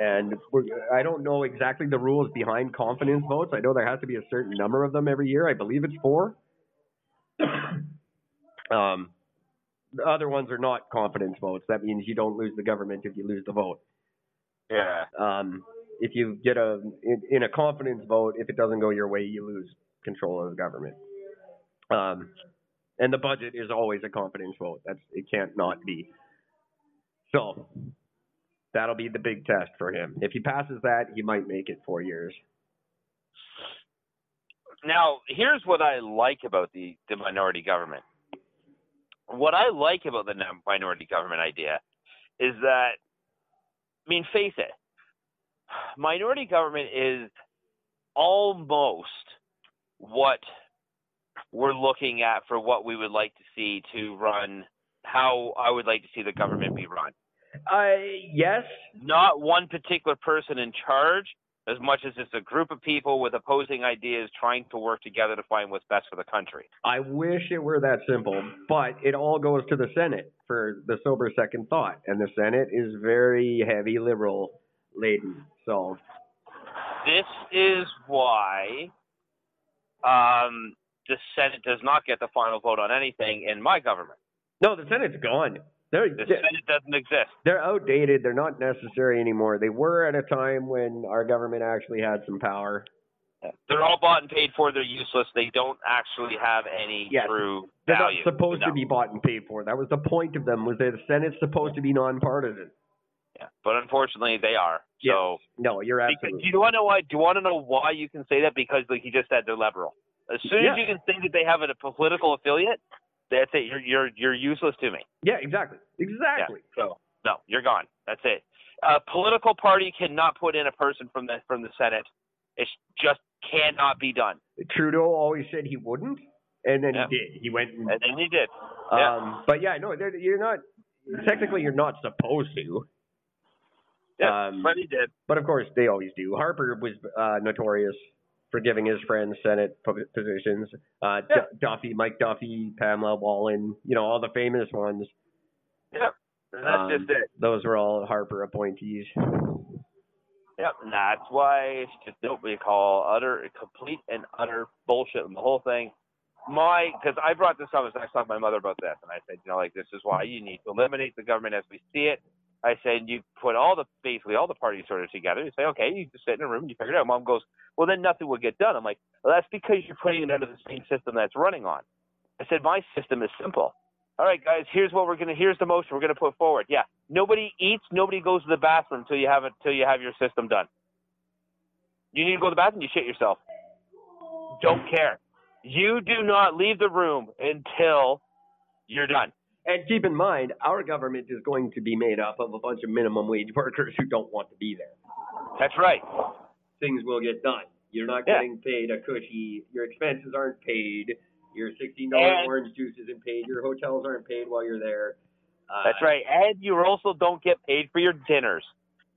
And we're, I don't know exactly the rules behind confidence votes. I know there has to be a certain number of them every year. I believe it's four. Um, the other ones are not confidence votes. That means you don't lose the government if you lose the vote. Yeah. Um, if you get a in, in a confidence vote, if it doesn't go your way, you lose control of the government. Um, and the budget is always a confidence vote. That's it can't not be. So that'll be the big test for him. If he passes that, he might make it four years. Now, here's what I like about the, the minority government. What I like about the minority government idea is that, I mean, face it, minority government is almost what we're looking at for what we would like to see to run, how I would like to see the government be run. Uh, yes. Not one particular person in charge, as much as it's a group of people with opposing ideas trying to work together to find what's best for the country. I wish it were that simple, but it all goes to the Senate for the sober second thought, and the Senate is very heavy liberal laden. So this is why um, the Senate does not get the final vote on anything in my government. No, the Senate's gone. They're, the Senate doesn't exist. They're outdated. They're not necessary anymore. They were at a time when our government actually had some power. They're all bought and paid for. They're useless. They don't actually have any yes. true they're value. They're not supposed no. to be bought and paid for. That was the point of them, was that the Senate's supposed to be nonpartisan. Yeah, but unfortunately, they are. Yes. So no, you're absolutely. Because, do you want to know why? Do you want to know why you can say that? Because, like you just said, they're liberal. As soon yeah. as you can say that they have a political affiliate, that's it. You're you're you're useless to me. Yeah, exactly, exactly. Yeah. So no, you're gone. That's it. A political party cannot put in a person from the from the Senate. It just cannot be done. Trudeau always said he wouldn't, and then yeah. he did. He went and, and then he did. Um, yeah. But yeah, no, you're not. Technically, you're not supposed to. Yeah, um, but he did. But of course, they always do. Harper was uh, notorious for giving his friends Senate positions. Uh, yeah. D- Duffy, Mike Duffy, Pamela Wallin, you know, all the famous ones. Yeah, that's um, just it. Those were all Harper appointees. Yep, and that's why it's just what we call utter, complete and utter bullshit in the whole thing. My, because I brought this up, I was talking to my mother about this, and I said, you know, like, this is why you need to eliminate the government as we see it. I said, you put all the, basically all the parties sort of together. You say, okay, you just sit in a room and you figure it out. Mom goes, well, then nothing will get done. I'm like, well, that's because you're putting it under the same system that's running on. I said, my system is simple. All right, guys, here's what we're going to, here's the motion we're going to put forward. Yeah. Nobody eats. Nobody goes to the bathroom until you have it, until you have your system done. You need to go to the bathroom. You shit yourself. Don't care. You do not leave the room until you're done. And keep in mind, our government is going to be made up of a bunch of minimum wage workers who don't want to be there. That's right. Things will get done. You're not yeah. getting paid a cushy. Your expenses aren't paid. Your sixteen dollars and orange juice isn't paid. Your hotels aren't paid while you're there. Uh, that's right. And you also don't get paid for your dinners,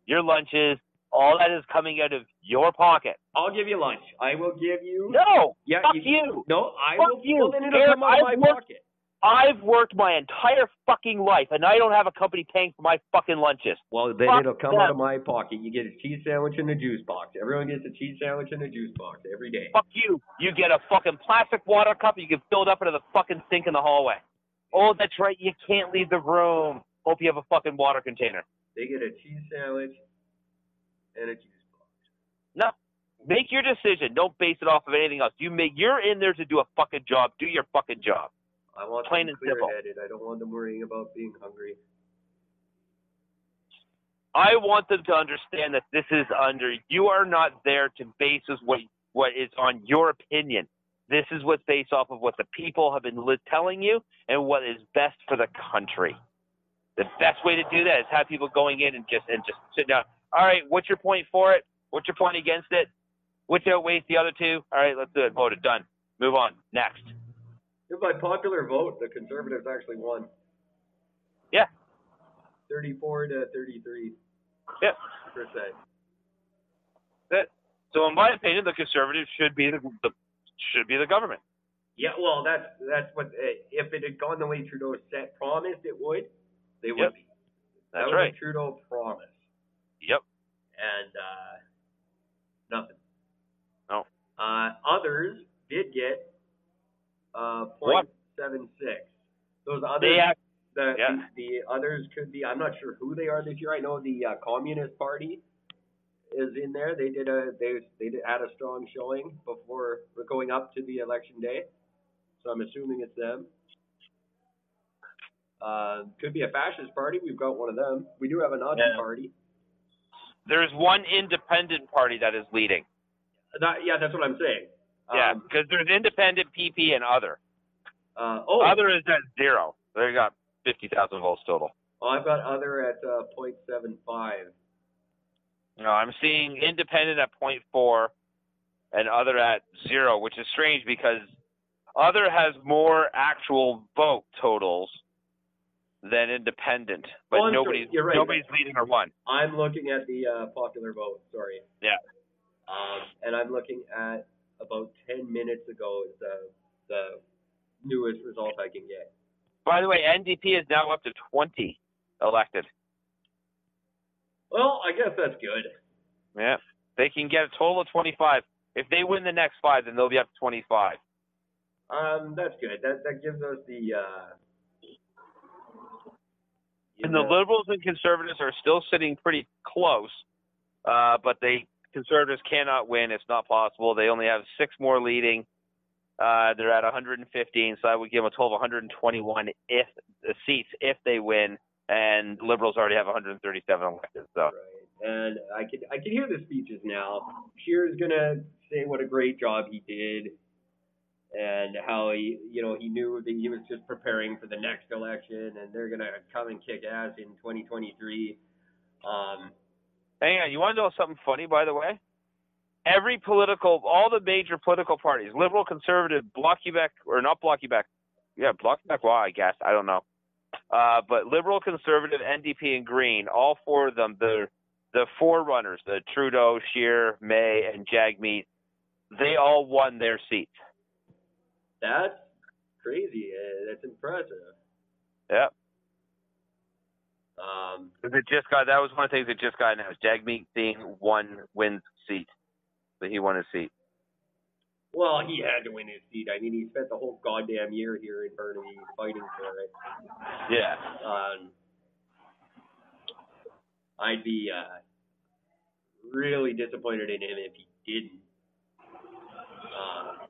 your lunches. All that is coming out of your pocket. I'll give you lunch. I will give you. No. Yeah, fuck you. you. No, I fuck will. You. Well, then it'll Eric, come out of my worked- pocket. I've worked my entire fucking life, and I don't have a company paying for my fucking lunches. Well, then Fuck it'll come them. out of my pocket. You get a cheese sandwich and a juice box. Everyone gets a cheese sandwich and a juice box every day. Fuck you. You get a fucking plastic water cup you can fill it up into the fucking sink in the hallway. Oh, that's right. You can't leave the room. Hope you have a fucking water container. They get a cheese sandwich and a juice box. No. Make your decision. Don't base it off of anything else. You make, you're in there to do a fucking job. Do your fucking job. I want Plain them clear-headed. I don't want them worrying about being hungry. I want them to understand that this is under – you are not there to base what, what is on your opinion. This is what's based off of what the people have been telling you and what is best for the country. The best way to do that is have people going in and just and just sit down. All right, what's your point for it? What's your point against it? Which outweighs the other two? All right, let's do it. Voted. Done. Move on. Next. By popular vote, the Conservatives actually won. Yeah. thirty-four to thirty-three Yeah. Per se. That, so in my opinion, the Conservatives should be the, the should be the government. Yeah, well, that's that's what if it had gone the way Trudeau said promised it would, they would yep. be. That that's was right. A Trudeau promise. Yep. And uh, nothing. No. Uh, others did get. Uh, point seven six. Those others, act, the, yeah. the the others could be. I'm not sure who they are this year. I know the uh, Communist Party is in there. They did a they they did, had a strong showing before going up to the election day, so I'm assuming it's them. Uh, could be a fascist party. We've got one of them. We do have a Nazi yeah. party. There's one independent party that is leading. That, yeah, that's what I'm saying. Yeah, because um, there's independent, P P, and other. Uh, oh, other is at zero. They got fifty thousand votes total. Oh, I've got other at uh, point seven five No, I'm seeing independent at point four and other at zero, which is strange because other has more actual vote totals than independent, but oh, nobody's sure. right. nobody's leading or won. I'm looking at the uh, popular vote. Sorry. Yeah. Um, and I'm looking at about ten minutes ago is the, the newest result I can get. By the way, N D P is now up to twenty elected. Well, I guess that's good. Yeah. They can get a total of twenty-five. If they win the next five, then they'll be up to twenty-five. Um, that's good. That that gives us the... Uh, and know. the Liberals and Conservatives are still sitting pretty close, uh, but they Conservatives cannot win. It's not possible. They only have six more leading. Uh, they're at one hundred fifteen, so I would give them a total of one hundred twenty-one if, uh, seats if they win, and Liberals already have one hundred thirty-seven elected. So. Right. And I can, I can hear the speeches now. Scheer's going to say what a great job he did and how he, you know, he knew that he was just preparing for the next election and they're going to come and kick ass in twenty twenty-three. Um, Hang on, you want to know something funny, by the way? Every political, all the major political parties, Liberal, Conservative, Bloc Quebec, or not Bloc Quebec, yeah, Bloc Quebec, well, I guess, I don't know. Uh, but Liberal, Conservative, N D P, and Green, all four of them, the the forerunners, the Trudeau, Scheer, May, and Jagmeet, they all won their seats. That's crazy. That's impressive. Yep. Um, it just got, that was one of the things that just got announced. Jagmeet Singh won wins seat. So he won his seat. Well, he had to win his seat. I mean, he spent the whole goddamn year here in Burnaby fighting for it. Yeah. Um, I'd be uh, really disappointed in him if he didn't. Uh,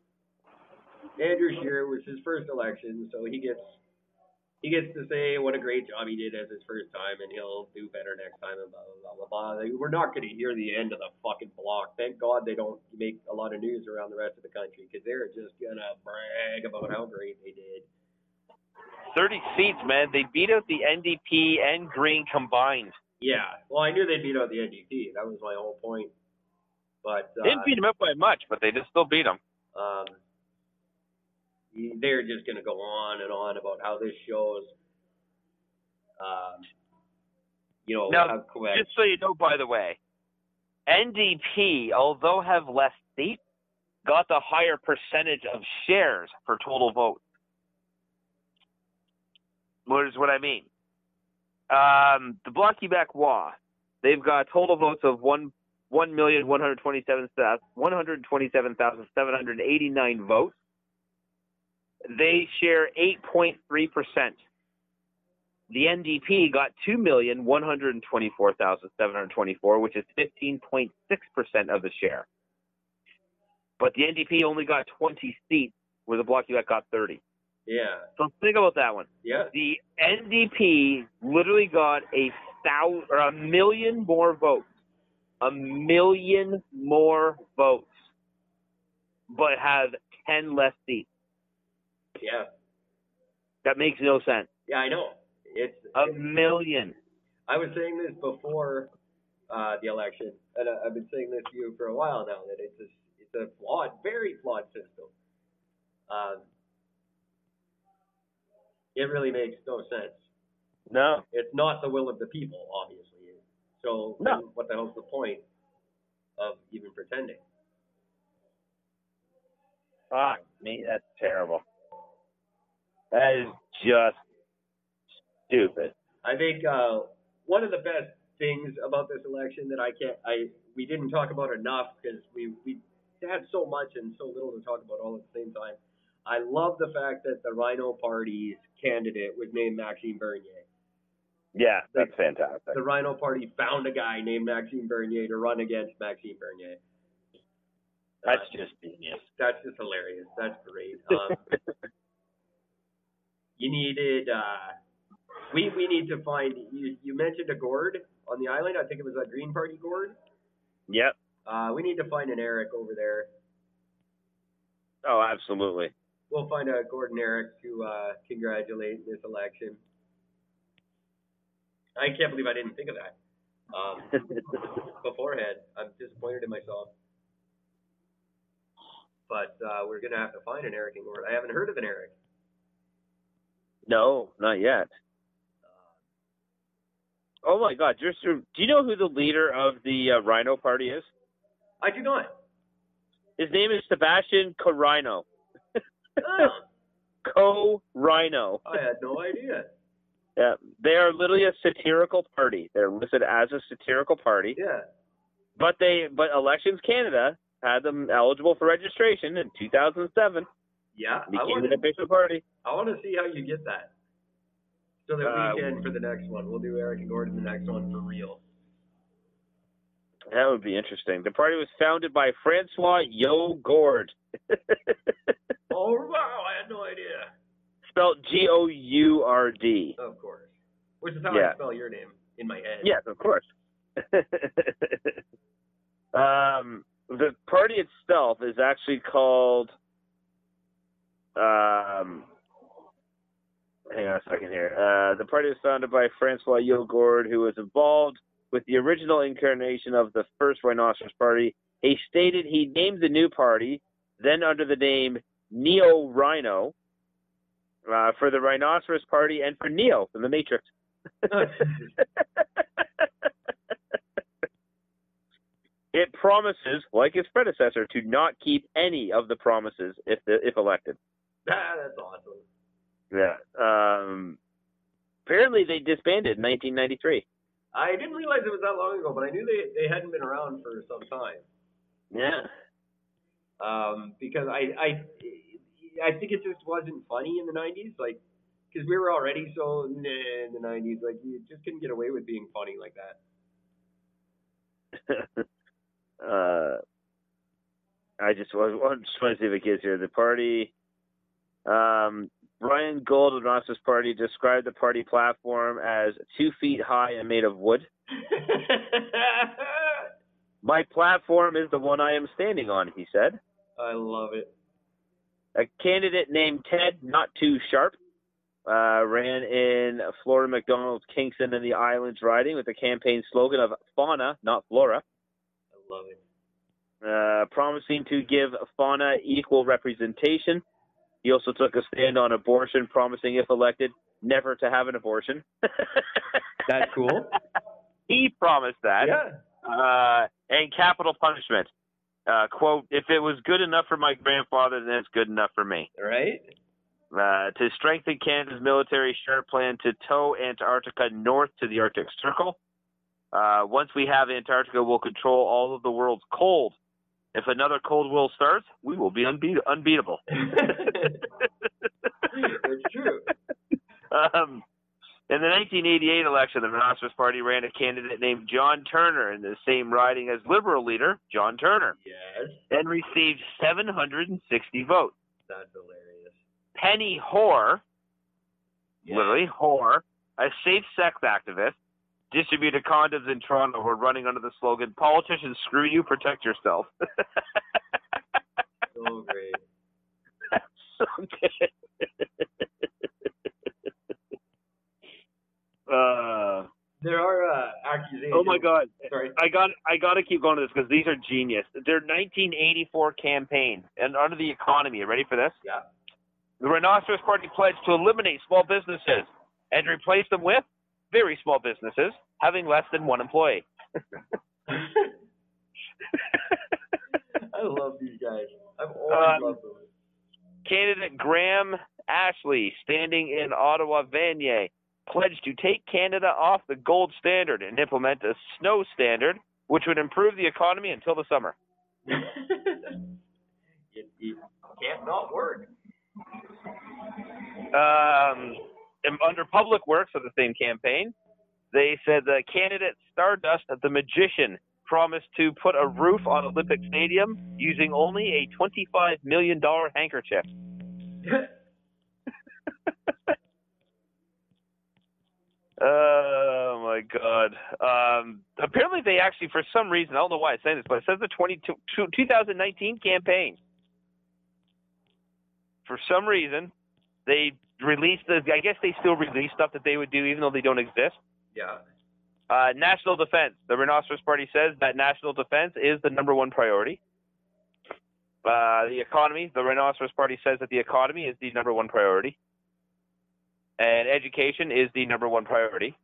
Andrew Scheer was his first election, so he gets he gets to say what a great job he did as his first time, and he'll do better next time, and blah, blah, blah, blah. We're not going to hear the end of the fucking block. Thank God they don't make a lot of news around the rest of the country, because they're just going to brag about how great they did. thirty seats, man. They beat out the N D P and Green combined. Yeah, well, I knew they beat out the N D P. That was my whole point. But uh, they didn't beat them up by much, but they just still beat them. Um, they're just going to go on and on about how this shows, um, you know, now, how Quebec. Just so you know, by the way, N D P, although have less seats, got the higher percentage of shares for total votes. What is what I mean? Um, the Bloc Québécois, they've got total votes of one one million one hundred twenty seven one hundred twenty seven thousand seven hundred eighty nine votes. They share eight point three percent. The N D P got two million one hundred twenty four thousand seven hundred twenty four, which is fifteen point six percent of the share. But the N D P only got twenty seats, where the Bloc Québécois got thirty. Yeah. So think about that one. Yeah. The N D P literally got a thousand or a million more votes, a million more votes, but have ten less seats. Yeah. That makes no sense. Yeah, I know. It's a it's, million. I was saying this before uh, the election, and I've been saying this to you for a while now that it's a, it's a flawed, very flawed system. Um. It really makes no sense. No. It's not the will of the people, obviously. So no. What the hell's the point of even pretending? Fuck me, that's terrible. That is just stupid. I think uh, one of the best things about this election that I can't, I we didn't talk about enough because we, we had so much and so little to talk about all at the same time. I love the fact that the Rhino Party's candidate was named Maxime Bernier. Yeah, that's the, fantastic. The Rhino Party found a guy named Maxime Bernier to run against Maxime Bernier. That's uh, just genius. That's just hilarious. That's great. Um, you needed uh, – we we need to find you, – you mentioned a Gord on the island. I think it was a Green Party Gord. Yep. Uh, we need to find an Eric over there. Oh, absolutely. We'll find out Gordon Eric to uh, congratulate in this election. I can't believe I didn't think of that um, beforehand. I'm disappointed in myself. But uh, we're going to have to find an Eric and Gord. I haven't heard of an Eric. No, not yet. Uh, oh, my God. You're, do you know who the leader of the uh, Rhino Party is? I do not. His name is Sebastian Corino. Oh. Co-Rhino. I had no idea. Yeah, they are literally a satirical party. They're listed as a satirical party. Yeah. But they, but Elections Canada had them eligible for registration in two thousand seven. Yeah. Became I wanna, an official party. I want to see how you get that. So that uh, we can for the next one. We'll do Eric and Gord in the next one for real. That would be interesting. The party was founded by Francois Yilgord. Oh, wow, I had no idea. Spelled G O U R D. Of course. Which is how yeah. I spell your name in my head. Yes, of course. um, the party itself is actually called... Um, hang on a second here. Uh, the party was founded by Francois Yilgord, who was involved with the original incarnation of the first Rhinoceros Party. He stated he named the new party, then under the name Neo Rhino, uh, for the Rhinoceros Party and for Neo from the Matrix. It promises, like its predecessor, to not keep any of the promises if the, if elected. Ah, that's awesome. Yeah. Um, apparently, they disbanded in nineteen ninety-three. I didn't realize it was that long ago, but I knew they, they hadn't been around for some time. Yeah. Um, because I, I, I think it just wasn't funny in the nineties, like, because we were already so nah, in the nineties, like, you just couldn't get away with being funny like that. uh, I just want to see if it gives here. The party, um, Brian Gold of the Rhinoceros Party described the party platform as two feet high and made of wood. My platform is the one I am standing on, he said. I love it. A candidate named Ted, not too sharp, uh, ran in Florida McDonald's, Kingston, and the Islands riding with the campaign slogan of fauna, not flora. I love it. Uh, promising to give fauna equal representation. He also took a stand on abortion, promising, if elected, never to have an abortion. That's cool. He promised that. Yeah. Uh, and capital punishment. Uh, quote, if it was good enough for my grandfather, then it's good enough for me. Right. Uh, to strengthen Canada's military, Scheer planned to tow Antarctica north to the Arctic Circle. Uh, once we have Antarctica, we'll control all of the world's cold. If another cold war starts, we will be unbe- unbeatable. It's true. Um, in the nineteen eighty-eight election, the Rhinoceros Party ran a candidate named John Turner in the same riding as Liberal leader John Turner. Yes. And received seven hundred sixty votes. That's hilarious. Penny Hoare, yes. literally Hoare, a safe sex activist, distributed condoms in Toronto who were running under the slogan, politicians, screw you, protect yourself. So great. That's so good. Uh, there are uh, accusations. Oh my God! Sorry. I got I got to keep going to this because these are genius. Their nineteen eighty-four campaign and under the economy. Ready for this? Yeah. The Rhinoceros Party pledged to eliminate small businesses and replace them with very small businesses having less than one employee. I love these guys. I've always um, loved them. Candidate Graham Ashley, standing in Ottawa, Vanier, pledged to take Canada off the gold standard and implement a snow standard, which would improve the economy until the summer. it, it can't not work. Um, and under Public Works of the same campaign, they said the candidate Stardust, the magician, promised to put a roof on Olympic Stadium using only a twenty-five million dollars handkerchief. Oh my God! Um, apparently, they actually, for some reason, I don't know why I say this, but it says the twenty nineteen campaign. For some reason, they released the. I guess they still release stuff that they would do, even though they don't exist. Yeah. Uh, national defense. The Rhinoceros Party says that national defense is the number one priority. Uh, the economy. The Rhinoceros Party says that the economy is the number one priority. And education is the number one priority.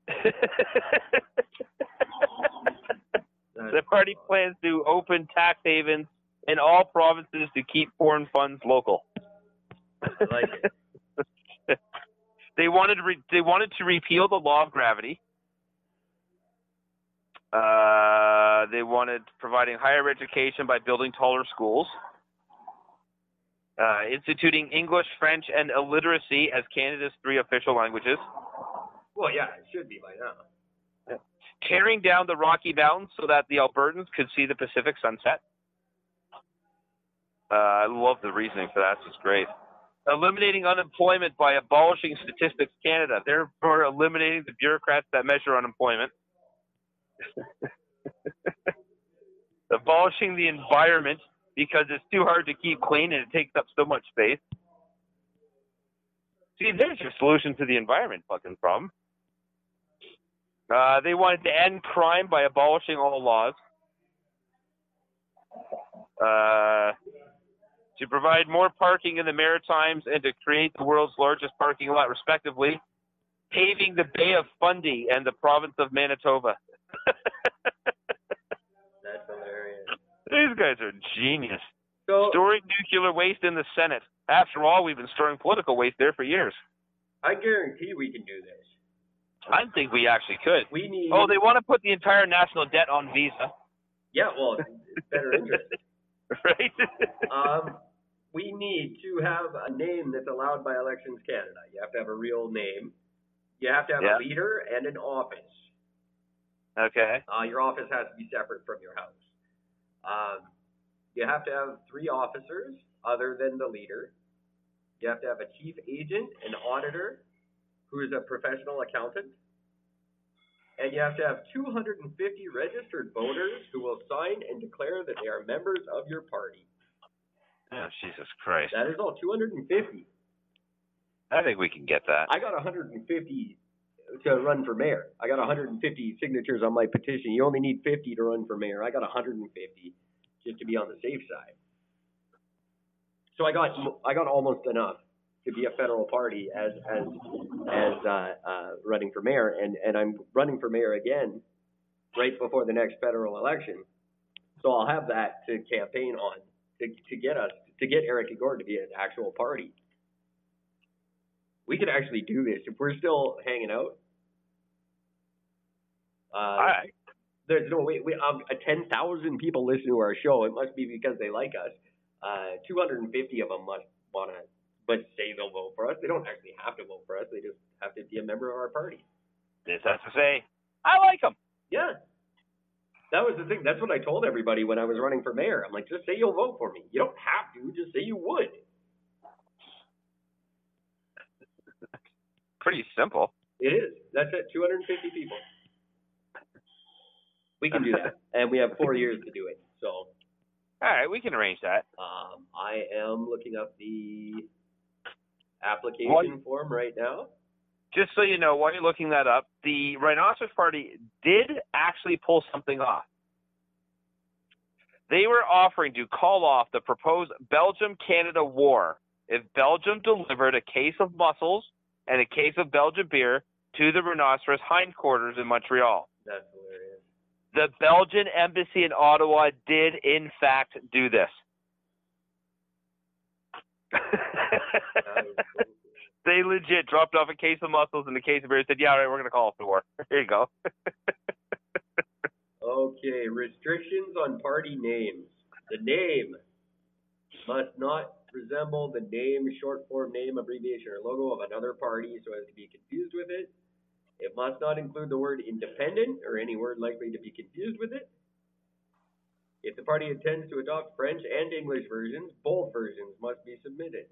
That's The party plans to open tax havens in all provinces to keep foreign funds local. I like it. They wanted to re- they wanted to repeal the law of gravity. Uh, they wanted providing higher education by building taller schools, uh, instituting English, French, and illiteracy as Canada's three official languages. Well, yeah, it should be by now. Yeah. Tearing down the Rocky Mountains so that the Albertans could see the Pacific sunset. Uh, I love the reasoning for that. It's great. Eliminating unemployment by abolishing Statistics Canada, therefore eliminating the bureaucrats that measure unemployment. Abolishing the environment because it's too hard to keep clean and it takes up so much space. See, there's your solution to the environment fucking problem. Uh, they wanted to end crime by abolishing all laws. Uh, to provide more parking in the Maritimes and to create the world's largest parking lot, respectively. Paving the Bay of Fundy and the province of Manitoba. That's hilarious. These guys are genius. So, storing nuclear waste in the Senate. After all, we've been storing political waste there for years. I guarantee we can do this. I think we actually could. We need. Oh, they want to put the entire national debt on Visa. Yeah, well, it's better interest. Right? um, we need to have a name that's allowed by Elections Canada. You have to have a real name. You have to have yeah. a leader and an office. Okay. Uh, your office has to be separate from your house. Um, you have to have three officers other than the leader. You have to have a chief agent, an auditor, who is a professional accountant. And you have to have two hundred fifty registered voters who will sign and declare that they are members of your party. Oh, Jesus Christ. That is all, two hundred fifty. I think we can get that. I got one hundred fifty to run for mayor. I got one hundred fifty signatures on my petition. You only need fifty to run for mayor. I got one hundred fifty just to be on the safe side. So I got I got almost enough to be a federal party as as as uh, uh, running for mayor, and and I'm running for mayor again right before the next federal election. So I'll have that to campaign on to to get us to get Eric and Gord to be an actual party. We could actually do this if we're still hanging out. Uh, All right. There's no way. We, um, ten thousand people listen to our show. It must be because they like us. Uh, two hundred fifty of them must want to, but say they'll vote for us. They don't actually have to vote for us. They just have to be a member of our party. They just have to say, I like them. Yeah. That was the thing. That's what I told everybody when I was running for mayor. I'm like, just say you'll vote for me. You don't have to. Just say you would. Pretty simple. It is. That's it. two hundred fifty people. We can do that. And we have four years to do it. So. All right. We can arrange that. Um, I am looking up the application what? form right now. Just so you know, while you're looking that up, the Rhinoceros Party did actually pull something off. They were offering to call off the proposed Belgium-Canada war if Belgium delivered a case of mussels and a case of Belgian beer to the Rhinoceros hindquarters in Montreal. That's hilarious. The Belgian embassy in Ottawa did, in fact, do this. They legit dropped off a case of mussels and a case of beer and said, yeah, all right, we're going to call off the war. Here you go. Okay, restrictions on party names. The name must not resemble the name, short form name, abbreviation, or logo of another party so as to be confused with it. It must not include the word independent or any word likely to be confused with it. If the party intends to adopt French and English versions, both versions must be submitted.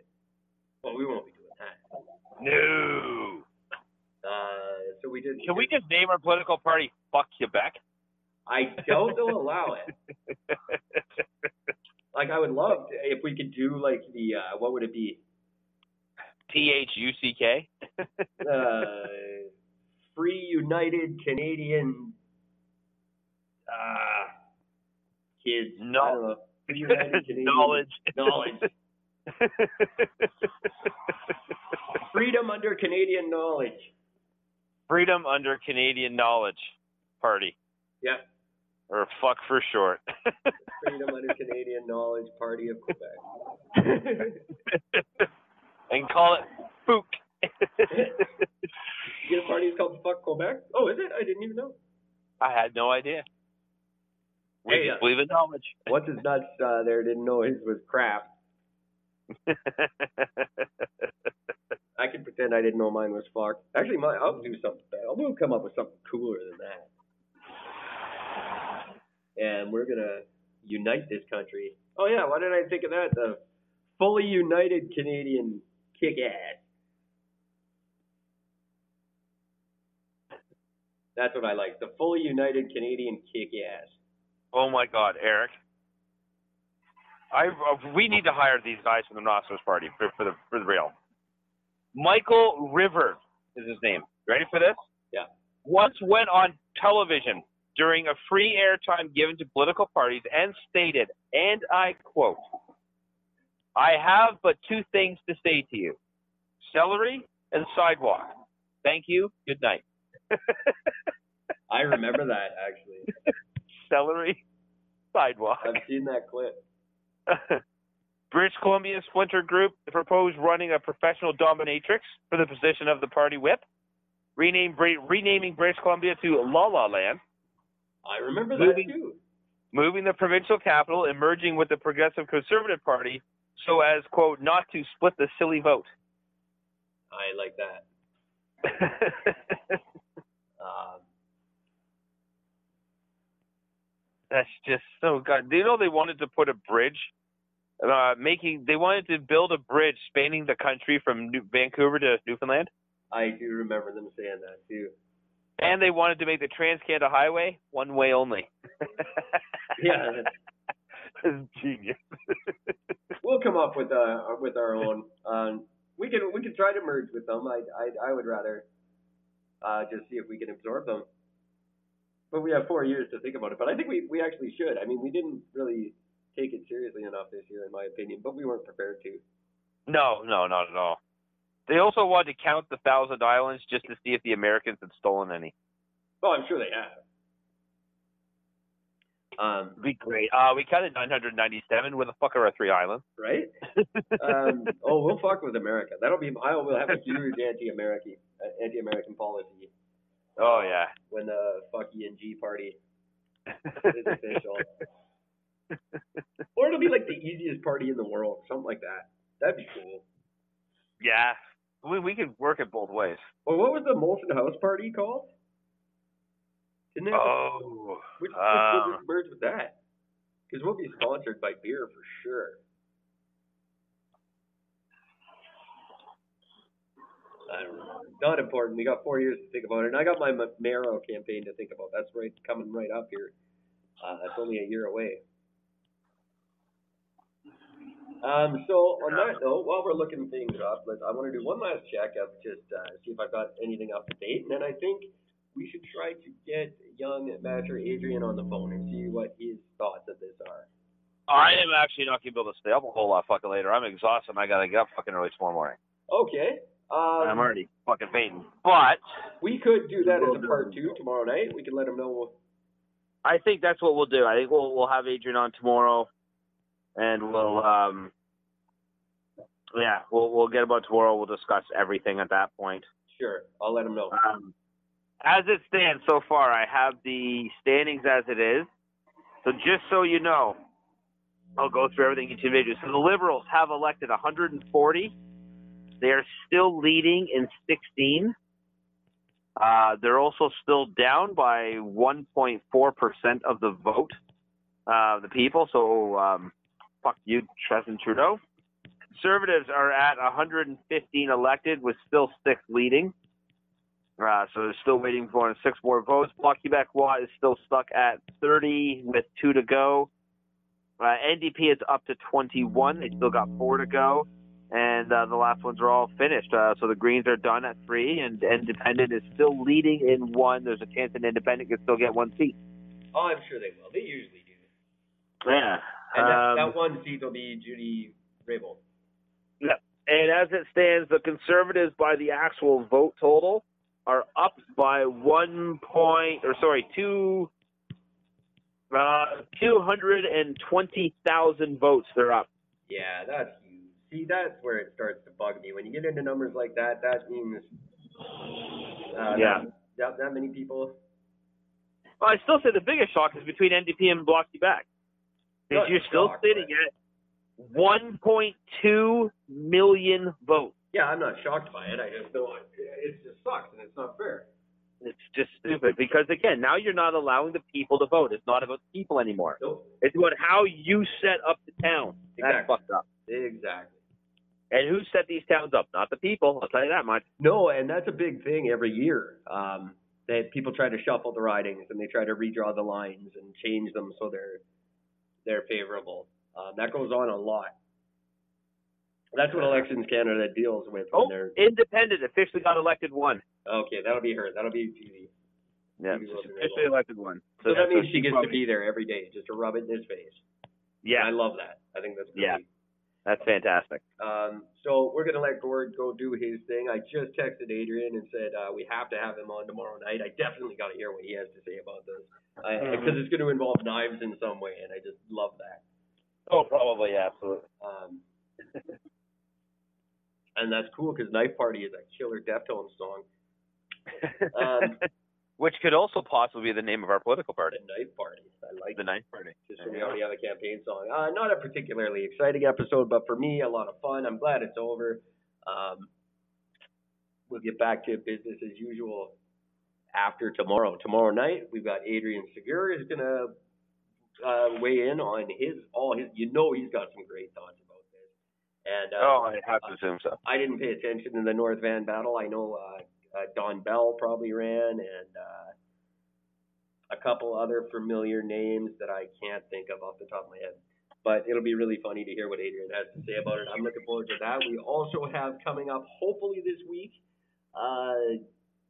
Well, we won't be doing that. No. Uh, so we did. Can we just name our political party Fuck Quebec? I don't they'll allow it. Like, I would love to, if we could do, like, the, uh, what would it be? P H U C K? uh, Free United Canadian uh, Kids. No. I don't know. Free United Canadian Knowledge. Knowledge. Freedom under Canadian Knowledge. Freedom under Canadian Knowledge Party. Yeah. Or fuck for short. Freedom Under Canadian Knowledge Party of Quebec. And call it Fook. Your party is called Fuck Quebec? Oh, is it? I didn't even know. I had no idea. We hey, just uh, believe in knowledge. What's his nuts uh, there didn't know his was crap. I can pretend I didn't know mine was fuck. Actually, my, I'll do something better. I'll come up with something cooler than that. And we're going to unite this country. Oh, yeah, why didn't I think of that? The fully united Canadian kick-ass. That's what I like. The fully united Canadian kick-ass. Oh, my God, Eric. I, uh, we need to hire these guys from the Nostos Party for, for, the, for the real. Michael Rivers is his name. Ready for this? Yeah. Once went on television during a free airtime given to political parties and stated, and I quote, "I have but two things to say to you, celery and sidewalk. Thank you. Good night." I remember that, actually. Celery, sidewalk. I've seen that clip. British Columbia Splinter Group proposed running a professional dominatrix for the position of the party whip, rename, renaming British Columbia to La La Land. I remember that moving, too. Moving the provincial capital, emerging with the Progressive Conservative Party so as, quote, not to split the silly vote. I like that. um, That's just so God. Do you know they wanted to put a bridge? Uh, making they wanted to build a bridge spanning the country from New, Vancouver to Newfoundland. I do remember them saying that too. And they wanted to make the Trans-Canada Highway one way only. Yeah, that's genius. We'll come up with uh with our own. Um, we can we can try to merge with them. I I, I would rather uh, just see if we can absorb them. But we have four years to think about it. But I think we we actually should. I mean, we didn't really take it seriously enough this year, in my opinion, but we weren't prepared to. No, no, not at all. They also wanted to count the Thousand Islands just to see if the Americans had stolen any. Oh, I'm sure they have. Um, It'd be great. Uh, we counted nine hundred ninety-seven with a fucker or three islands. Right? um, oh, we'll fuck with America. That'll be. I will have a huge anti-American, uh, anti-American policy. Oh, yeah. When the fuck E and G party is official. Or it'll be like the easiest party in the world, something like that. That'd be cool. Yeah, we we could work it both ways. Well, what was the Molson House party called? Didn't it? Oh, which um, we'll merge with that because we'll be sponsored by beer for sure. I don't know. Not important. We got four years to think about it, and I got my Marrow campaign to think about. That's right, coming right up here. Uh, that's only a year away. Um, so on that note, while we're looking things up, let's, I want to do one last check up, just uh, see if I've got anything up to date, and then I think we should try to get young Matcher Adrian on the phone and see what his thoughts of this are. I am actually not going to be able to stay up a whole lot fucking later. I'm exhausted. And I got to get up fucking early tomorrow morning. Okay. Um, I'm already fucking fainting. But we could do that as a part two tomorrow night. We can let him know. I think that's what we'll do. I think we'll we'll have Adrian on tomorrow. And we'll, um, yeah, we'll we'll get about tomorrow. We'll discuss everything at that point. Sure, I'll let them know. Um, as it stands so far, I have the standings as it is. So just so you know, I'll go through everything each individual. So the Liberals have elected one hundred forty. They are still leading in sixteen. Uh, they're also still down by one point four percent of the vote, uh, the people. So. Um, Fuck you, Justin Trudeau. Conservatives are at one hundred fifteen elected, with still six leading. Uh, so they're still waiting for six more votes. Bloc Québécois is still stuck at thirty with two to go. Uh, N D P is up to twenty-one. They still got four to go. And uh, the last ones are all finished. Uh, so the Greens are done at three, and Independent is still leading in one. There's a chance an Independent can still get one seat. Oh, I'm sure they will. They usually do. Yeah. And that, um, that one seat will be Jody Wilson-Raybould. Yeah. And as it stands, the Conservatives, by the actual vote total, are up by one point, or sorry, two, Uh, two hundred twenty thousand votes, they're up. Yeah, that's huge. See, that's where it starts to bug me. When you get into numbers like that, that means uh, yeah. that, that, that many people. Well, I still say the biggest shock is between N D P and Bloc Quebec. Because you're still shocked, sitting at one point two million votes. Yeah, I'm not shocked by it. I just don't. It just sucks, and it's not fair. It's just stupid because, again, now you're not allowing the people to vote. It's not about the people anymore. Nope. It's about how you set up the town. Exactly. That's fucked up. Exactly. And who set these towns up? Not the people. I'll tell you that much. No, and that's a big thing every year. Um, that people try to shuffle the ridings and they try to redraw the lines and change them so they're they're favorable. Um, that goes on a lot. That's what Elections Canada deals with. Oh, when Independent officially got elected one. Okay, that'll be her. That'll be Judy. Yeah, Judy officially elected one. So, so that means so she gets probably to be there every day just to rub it in his face. Yeah. And I love that. I think that's great. Yeah, that's fantastic. Um, so we're going to let Gord go do his thing. I just texted Adrian and said uh, we have to have him on tomorrow night. I definitely got to hear what he has to say about this because it's going to involve knives in some way, and I just love that. Oh, probably, yeah, absolutely. Um, and that's cool because Knife Party is a killer Deftones song. Um, Which could also possibly be the name of our political party. The Knife Party. I like the Knife Party. Just so we already have a campaign song. Uh, not a particularly exciting episode, but for me, a lot of fun. I'm glad it's over. Um, we'll get back to business as usual after tomorrow. Tomorrow night, we've got Adrian Segura is going to uh, weigh in on his all his. You know, he's got some great thoughts. And, uh, oh, I have to assume so. I didn't pay attention to the North Van battle. I know uh, uh, Don Bell probably ran and uh, a couple other familiar names that I can't think of off the top of my head. But it'll be really funny to hear what Adrian has to say about it. I'm looking forward to that. We also have coming up, hopefully this week, uh,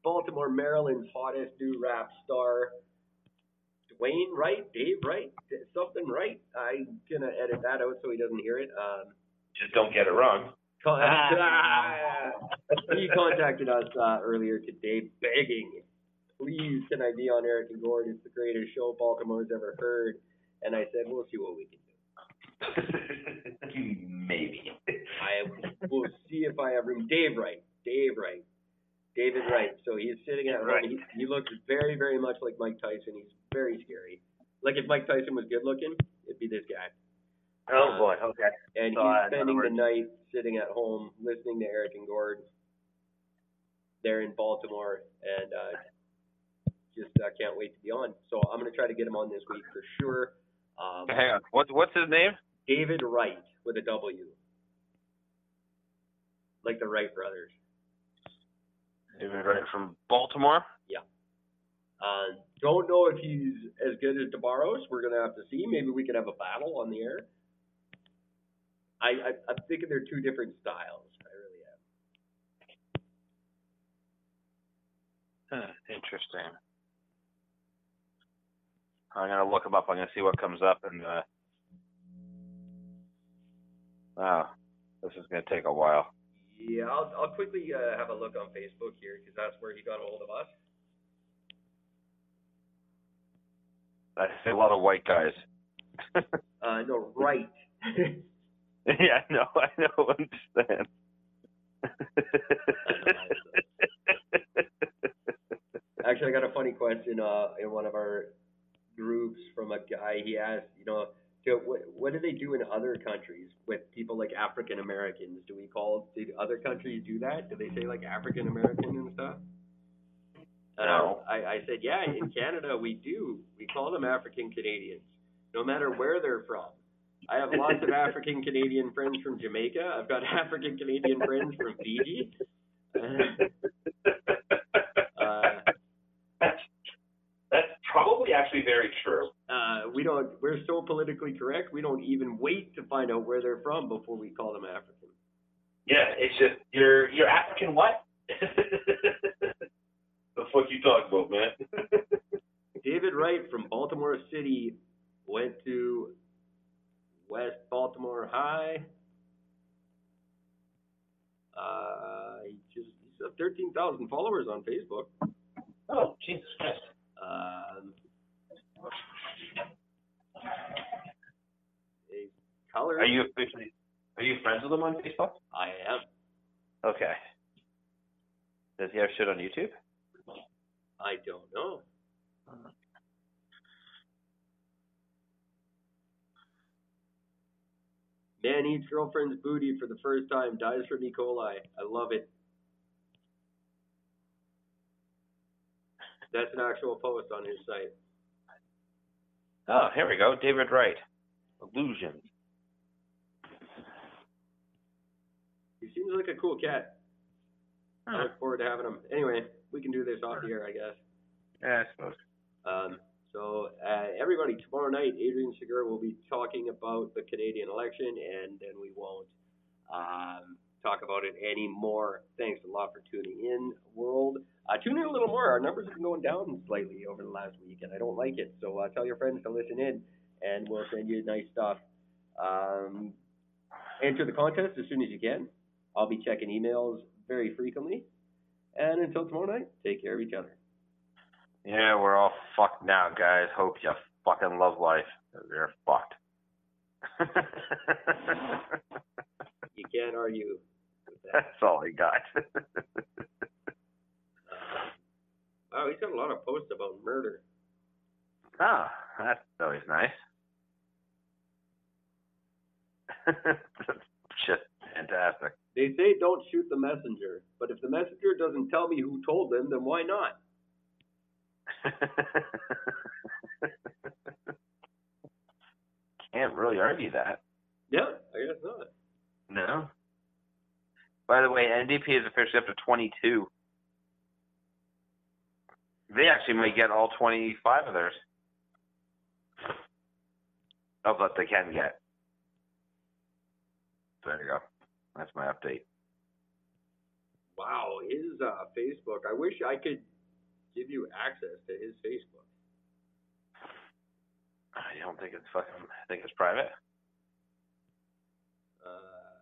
Baltimore, Maryland's hottest new rap star, Dwayne Wright, Dave Wright, something Wright. I'm going to edit that out so he doesn't hear it. Um, Just don't get it wrong. He contacted us uh, earlier today begging, please, can I be on Eric and Gord? It's the greatest show Baltimore's ever heard. And I said, we'll see what we can do. Maybe. I will see if I have room. Dave Wright. Dave Wright. David Wright. So he's sitting at home. He, he looks very, very much like Mike Tyson. He's very scary. Like if Mike Tyson was good looking, it'd be this guy. Oh, boy. Okay. And so, he's spending uh, the night sitting at home listening to Eric and Gord. They're in Baltimore, and uh, just uh, can't wait to be on. So I'm going to try to get him on this week for sure. Um, Hang on. What's, what's his name? David Wright with a W. Like the Wright brothers. David Wright from Baltimore? Yeah. Uh, don't know if he's as good as DeBarros. We're going to have to see. Maybe we could have a battle on the air. I, I, I'm thinking they're two different styles. I really am. Huh, interesting. I'm going to look them up. I'm going to see what comes up. And uh, wow, this is going to take a while. Yeah, I'll, I'll quickly uh, have a look on Facebook here because that's where he got a hold of us. I see a lot of white guys. uh, no, right. Yeah, no, I don't understand. Actually, I got a funny question uh, in one of our groups from a guy. He asked, you know, so what, what do they do in other countries with people like African Americans? Do we call, did other countries do that? Do they say like African American and stuff? No. Uh, I, I said, yeah, in Canada we do. We call them African Canadians, no matter where they're from. I have lots of African Canadian friends from Jamaica. I've got African Canadian friends from Fiji. Uh, uh, that's, that's probably actually very true. Uh, we don't. We're so politically correct. We don't even wait to find out where they're from before we call them African. Yeah, it's just you're you're African what? The fuck you talking about, man? David Wright from Baltimore City went to West Baltimore High. Uh, he just he's got thirteen thousand followers on Facebook. Oh, Jesus Christ. Um, color. Are you officially? Are you friends with him on Facebook? I am. Okay. Does he have shit on YouTube? I don't know. Man eats girlfriend's booty for the first time, dies from E. coli. I love it. That's an actual post on his site. Oh, here we go. David Wright. Illusion. He seems like a cool cat. Huh. I look forward to having him. Anyway, we can do this off the air, I guess. Yeah, I suppose. Um, so, uh, everybody, tomorrow night, Adrian Segura will be talking about the Canadian election, and then we won't um, talk about it anymore. Thanks a lot for tuning in, world. Uh, tune in a little more. Our numbers have been going down slightly over the last week, and I don't like it. So uh, tell your friends to listen in, and we'll send you nice stuff. Um, enter the contest as soon as you can. I'll be checking emails very frequently. And until tomorrow night, take care of each other. Yeah, we're all fucked now, guys. Hope you fucking love life. You're fucked. You can't argue with that. That's all I got. uh, wow, he's got a lot of posts about murder. Oh, that's always nice. Shit, fantastic. They say don't shoot the messenger, but if the messenger doesn't tell me who told them, then why not? Can't really argue that. Yeah, I guess not. No. By the way, N D P is officially up to twenty-two. They actually might get all twenty-five of theirs. Of what they can get. There you go. That's my update. Wow, his uh, Facebook. I wish I could give you access to his Facebook. I don't think it's fucking, I think it's private. Uh,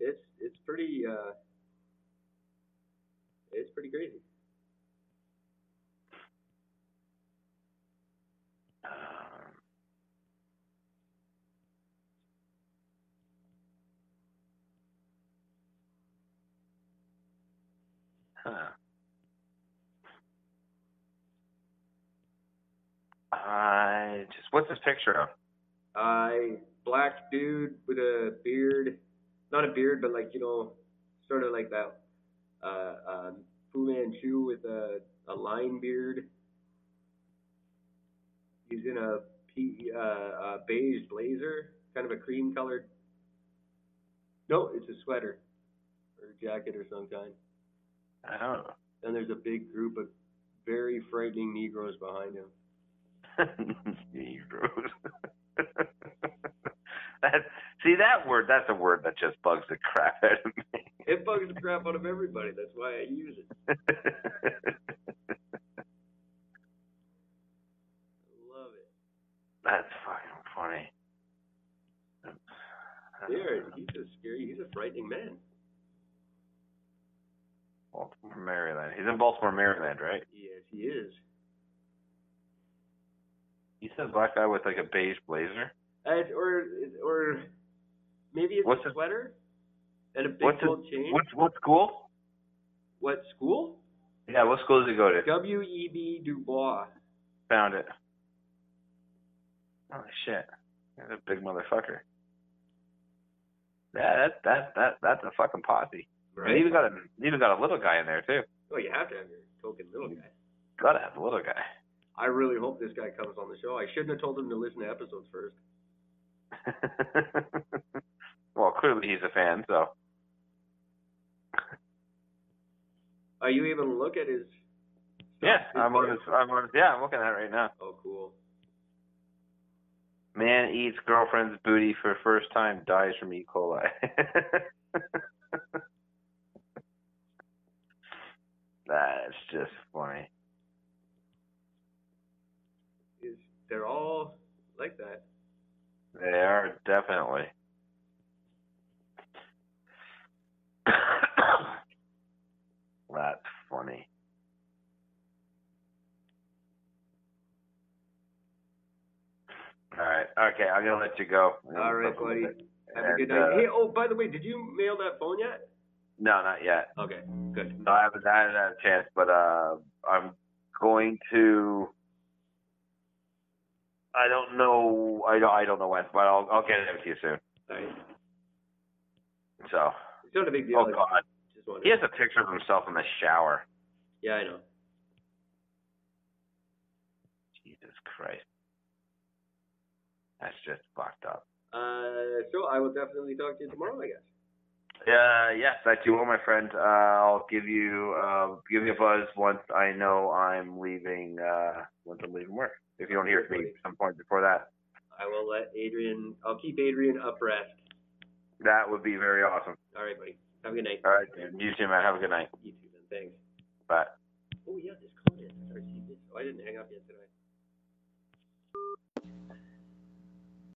it's it's pretty uh, it's pretty crazy. Huh. I just, what's this picture of? I black dude with a beard, not a beard, but like, you know, sort of like that uh, um, Fu Manchu with a, a line beard. He's in a, pea, uh, a beige blazer, kind of a cream colored. No, it's a sweater or a jacket or some kind. I don't know. Then there's a big group of very frightening Negroes behind him. Negroes. That, see, that word, that's a word that just bugs the crap out of me. It bugs the crap out of everybody. That's why I use it. I love it. That's fucking funny. Dude, he's a scary, he's a frightening man. Baltimore, Maryland. He's in Baltimore, Maryland, right? Yes, he is. He said black guy with like a beige blazer. Uh, or or maybe it's what's a sweater and a big gold chain. What's, what school? What school? Yeah, what school does he go to? W E B Du Bois. Found it. Holy shit. That's a big motherfucker. Yeah, that, that, that, that's a fucking posse. Right. They even got a even got a little guy in there too. Oh, you have to have your token little guy. Gotta have the little guy. I really hope this guy comes on the show. I shouldn't have told him to listen to episodes first. Well, clearly he's a fan, so. Are you able to look at his stuff? Yeah, I'm, his, I'm yeah, I'm looking at it right now. Oh, cool. Man eats girlfriend's booty for first time, dies from E. coli. That's just funny. Is they're all like that. They are, definitely. That's funny. okay, I'm going to let you go. All right, buddy. Have and, a good night. Uh, hey, oh, by the way, did you mail that phone yet? No, not yet. Okay, good. No, I haven't had a chance, but uh, I'm going to... I don't know. I don't, I don't know when, but I'll, I'll get it to you soon. Right. So. It's not a big deal. Oh, God. Just he has a picture of himself in the shower. Yeah, I know. Jesus Christ. That's just fucked up. Uh, so I will definitely talk to you tomorrow, I guess. Yeah, uh, yes, I too will, my friend. Uh, I'll give you, uh, give me a buzz once I know I'm leaving. Uh, once I'm leaving work, if you don't hear me at some point before that. I will let Adrian. I'll keep Adrian abreast. That would be very awesome. All right, buddy. Have a good night. All right, dude. You too, man. Have a good night. You too, man. Thanks. Bye. Oh yeah, this call is. I received this. Oh, I didn't hang up yet, did I?